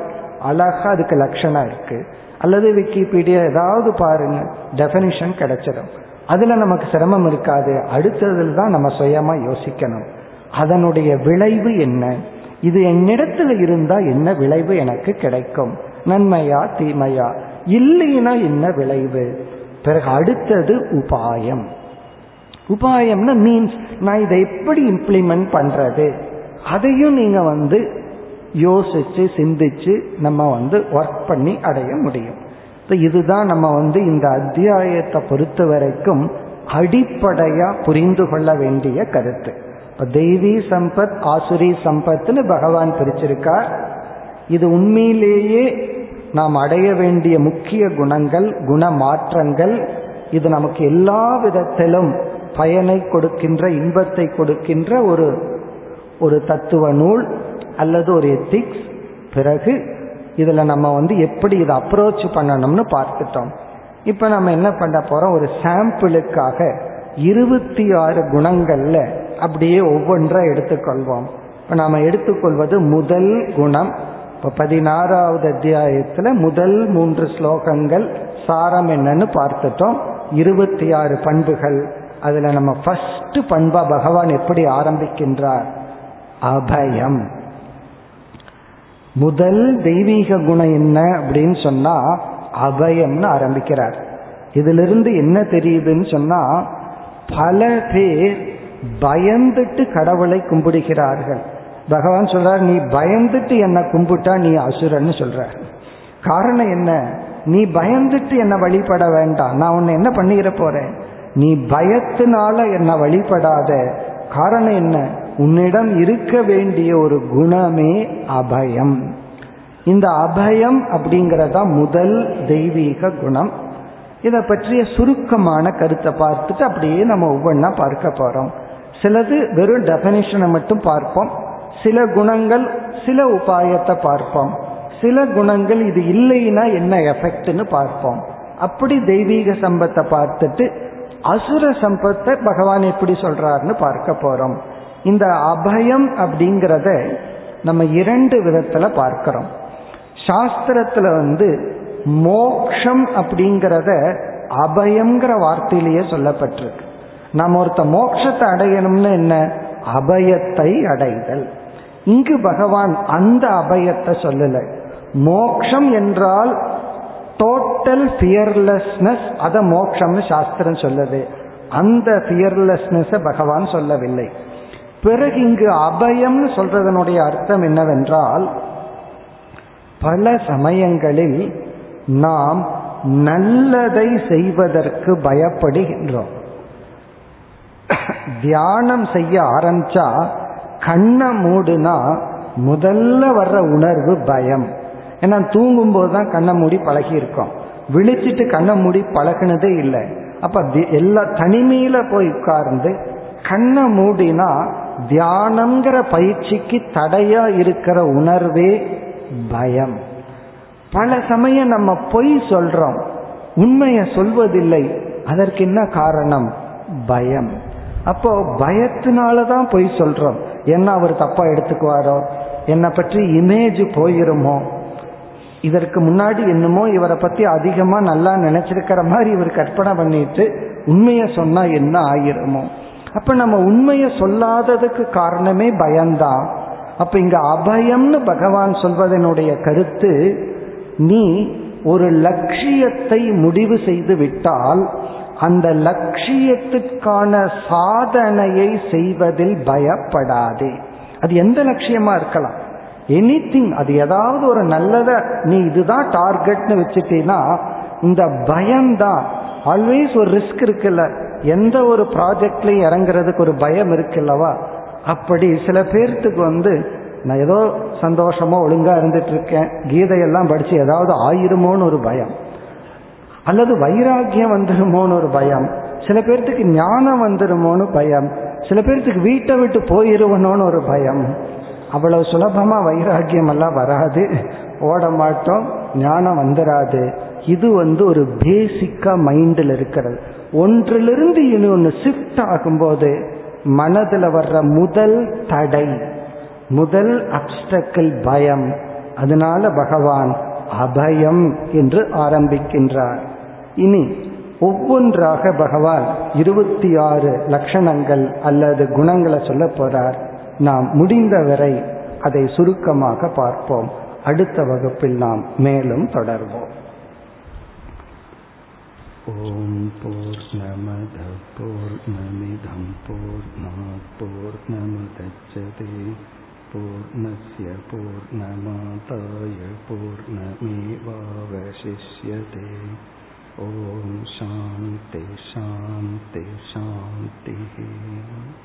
அழகா அதுக்கு லட்சணம் இருக்கு. அல்லது விக்கிபீடியா ஏதாவது பாருங்க, டெஃபினிஷன் கிடைச்சிடும். அதுல நமக்கு சிரமம் இருக்காது. அடுத்ததில் தான் நம்ம சுயமா யோசிக்கணும் அதனுடைய விளைவு என்ன, இது என்னிடத்துல இருந்தா என்ன விளைவு எனக்கு கிடைக்கும், நன்மையா தீமையா, இல்லைன்னா என்ன விளைவு. பிறகு அடுத்தது உபாயம். உபாயம்னா மீன்ஸ் நான் இதை எப்படி இம்ப்ளிமெண்ட் பண்றது, அதையும் நீங்க வந்து யோசிச்சு சிந்திச்சு நம்ம வந்து ஒர்க் பண்ணி அடைய முடியும். இதுதான் நம்ம வந்து இந்த அத்தியாயத்தை பொறுத்த வரைக்கும் அடிப்படையா புரிந்து கொள்ள வேண்டிய கருத்து. இப்ப தெய்வீ சம்பத், ஆசுரி சம்பத்னு பகவான் பிரிச்சிருக்கார். இது உண்மையிலேயே நாம் அடைய வேண்டிய முக்கிய குணங்கள், குண மாற்றங்கள். இது நமக்கு எல்லா விதத்திலும் பயனை கொடுக்கின்ற, இன்பத்தை கொடுக்கின்ற ஒரு ஒரு தத்துவ நூல் அல்லது ஒரு எத்திக்ஸ். பிறகு இதில் நம்ம வந்து எப்படி இதை அப்ரோச் பண்ணணும்னு பார்த்துட்டோம். இப்போ நம்ம என்ன பண்ண போகிறோம், ஒரு சாம்பிளுக்காக இருபத்தி ஆறு குணங்களில் அப்படியே ஒவ்வொன்றா எடுத்துக்கொள்வோம். இப்போ நாம் எடுத்துக்கொள்வது முதல் குணம். இப்போ பதினாறாவது அத்தியாயத்தில் முதல் மூன்று ஸ்லோகங்கள் சாரம் என்னன்னு பார்த்துட்டோம். இருபத்தி ஆறு பண்புகள். அதில் நம்ம ஃபர்ஸ்ட் பண்பா பகவான் எப்படி ஆரம்பிக்கின்றார், அபயம். முதல் தெய்வீக குணம் என்ன அப்படின்னு சொன்னா அபயம்னு ஆரம்பிக்கிறார். இதிலிருந்து என்ன தெரியுதுன்னு சொன்னா, பல பேர் பயந்துட்டு கடவுளை கும்பிடுகிறார்கள். பகவான் சொல்றார், நீ பயந்துட்டு என்ன கும்பிட்டா நீ அசுரன்னு சொல்ற. காரணம் என்ன, நீ பயந்துட்டு என்ன வழிபட வேண்டாம், நான் உன்னை என்ன பண்ணிக்கிற போறேன், நீ பயத்தினால என்ன வழிபடாத. காரணம் என்ன, உன்னிடம் இருக்க வேண்டிய ஒரு குணமே அபயம். இந்த அபயம் அப்படிங்கறதா முதல் தெய்வீக குணம். இதை பற்றிய சுருக்கமான கருத்தை பார்த்துட்டு அப்படியே நம்ம ஒவ்வொன்றா பார்க்க போறோம். சிலது வெறும் டெஃபினிஷனை மட்டும் பார்ப்போம், சில குணங்கள் சில உபாயத்தை பார்ப்போம், சில குணங்கள் இது இல்லைன்னா என்ன எஃபெக்ட்னு பார்ப்போம். அப்படி தெய்வீக சம்பத்தை பார்த்துட்டு அசுர சம்பத்தை பகவான் எப்படி சொல்றாருன்னு பார்க்க போறோம். இந்த அபயம் அப்படிங்கிறத நம்ம இரண்டு விதத்துல பார்க்கிறோம். சாஸ்திரத்துல வந்து மோக்ஷம் அப்படிங்கிறத அபயம்ங்கிற வார்த்தையிலேயே சொல்லப்பட்டிருக்கு. நம்ம ஒருத்த மோட்சத்தை அடையணும்னு என்ன, அபயத்தை அடைதல். இங்கு பகவான் அந்த அபயத்தை சொல்லல. மோக்ஷம் என்றால் டோட்டல் ஃபியர்லெஸ்னஸ், அதை மோக்ஷம்னு சாஸ்திரம் சொல்லுது. அந்த ஃபியர்லெஸ்னஸை பகவான் சொல்லவில்லை. பிறகு இங்கு அபயம்னு சொல்றதனுடைய அர்த்தம் என்னவென்றால், பல சமயங்களில் நாம் நல்லதை செய்வதற்கு பயப்படுகின்றோம். தியானம் செய்ய ஆரம்பிச்சா கண்ணை மூடுனா முதல்ல வர்ற உணர்வு பயம். ஏன்னா தூங்கும்போது தான் கண்ணை மூடி பழகி இருக்கோம், விழிச்சிட்டு கண்ணை மூடி பழகினதே இல்லை. அப்ப எல்லா தனிமையில போய் உட்கார்ந்து கண்ணை மூடினா தியானம்ங்கிற பயிற்சிக்கு தடையா இருக்கிற உணர்வே பயம். பல சமயம் நம்ம பொய் சொல்றோம், உண்மையை சொல்வதில்லை. அதற்கு என்ன காரணம், பயம். அப்போ பயத்தினாலதான் பொய் சொல்றோம். என்ன, அவர் தப்பா எடுத்துக்குவாரோ, என்னை பற்றி இமேஜ் போயிருமோ, இதற்கு முன்னாடி என்னமோ இவரை பற்றி அதிகமாக நல்லா நினச்சிருக்கிற மாதிரி இவர் கற்பனை பண்ணிட்டு உண்மையை சொன்னால் என்ன ஆகிருமோ. அப்போ நம்ம உண்மையை சொல்லாததுக்கு காரணமே பயம்தான். அப்போ இங்கே அபயம்னு பகவான் சொல்வதனுடைய கருத்து, நீ ஒரு லட்சியத்தை முடிவு செய்து விட்டால் அந்த லட்சியத்திற்கான சாதனையை செய்வதில் பயப்படாதே. அது எந்த லட்சியமாக இருக்கலாம், எனிதிங். அது ஏதாவது ஒரு நல்லதை நீ இதுதான் டார்கெட்னு வச்சுட்டீங்கன்னா இந்த பயம்தான். ஆல்வேஸ் ஒரு ரிஸ்க் இருக்குல்ல, எந்த ஒரு ப்ராஜெக்ட்லையும் இறங்குறதுக்கு ஒரு பயம் இருக்குல்லவா. அப்படி சில பேர்த்துக்கு வந்து நான் ஏதோ சந்தோஷமாக ஒழுங்காக இருந்துட்டு இருக்கேன், கீதையெல்லாம் படித்து ஏதாவது ஆயிருமோன்னு ஒரு பயம், அல்லது வைராக்கியம் வந்துருமோன்னு ஒரு பயம், சில பேர்த்துக்கு ஞானம் வந்துருமோன்னு பயம், சில பேர்த்துக்கு வீட்டை விட்டு போயிருவனோன்னு ஒரு பயம். அவ்வளவு சுலபமாக வைராக்கியம் எல்லாம் வராது, ஓட மாட்டோம், ஞானம் வந்துராது. இது வந்து ஒரு பேசிக்காக மைண்டில் இருக்கிறது. ஒன்றிலிருந்து இனி ஒன்று ஷிஃப்ட் ஆகும்போது மனதில் வர்ற முதல் தடை, முதல் அப்டக்கிள் பயம். அதனால பகவான் அபயம் என்று ஆரம்பிக்கின்றார். இனி ஒவ்வொன்றாக பகவான் இருபத்தி ஆறு லட்சணங்கள் அல்லது குணங்களை சொல்ல போறார். நாம் முடிந்தவரை அதை சுருக்கமாக பார்ப்போம். அடுத்த வகுப்பில் நாம் மேலும் தொடர்வோம். ஓம் பூர்ணமத பூர்ணமிதம் பூர்ணாத் பூர்ணமுதச்யதே பூர்ணஸ்ய பூர்ணமாதாய பூர்ணமேவாவசிஷ்யதே. ஓம் சாந்தி சாந்தி சாந்தி.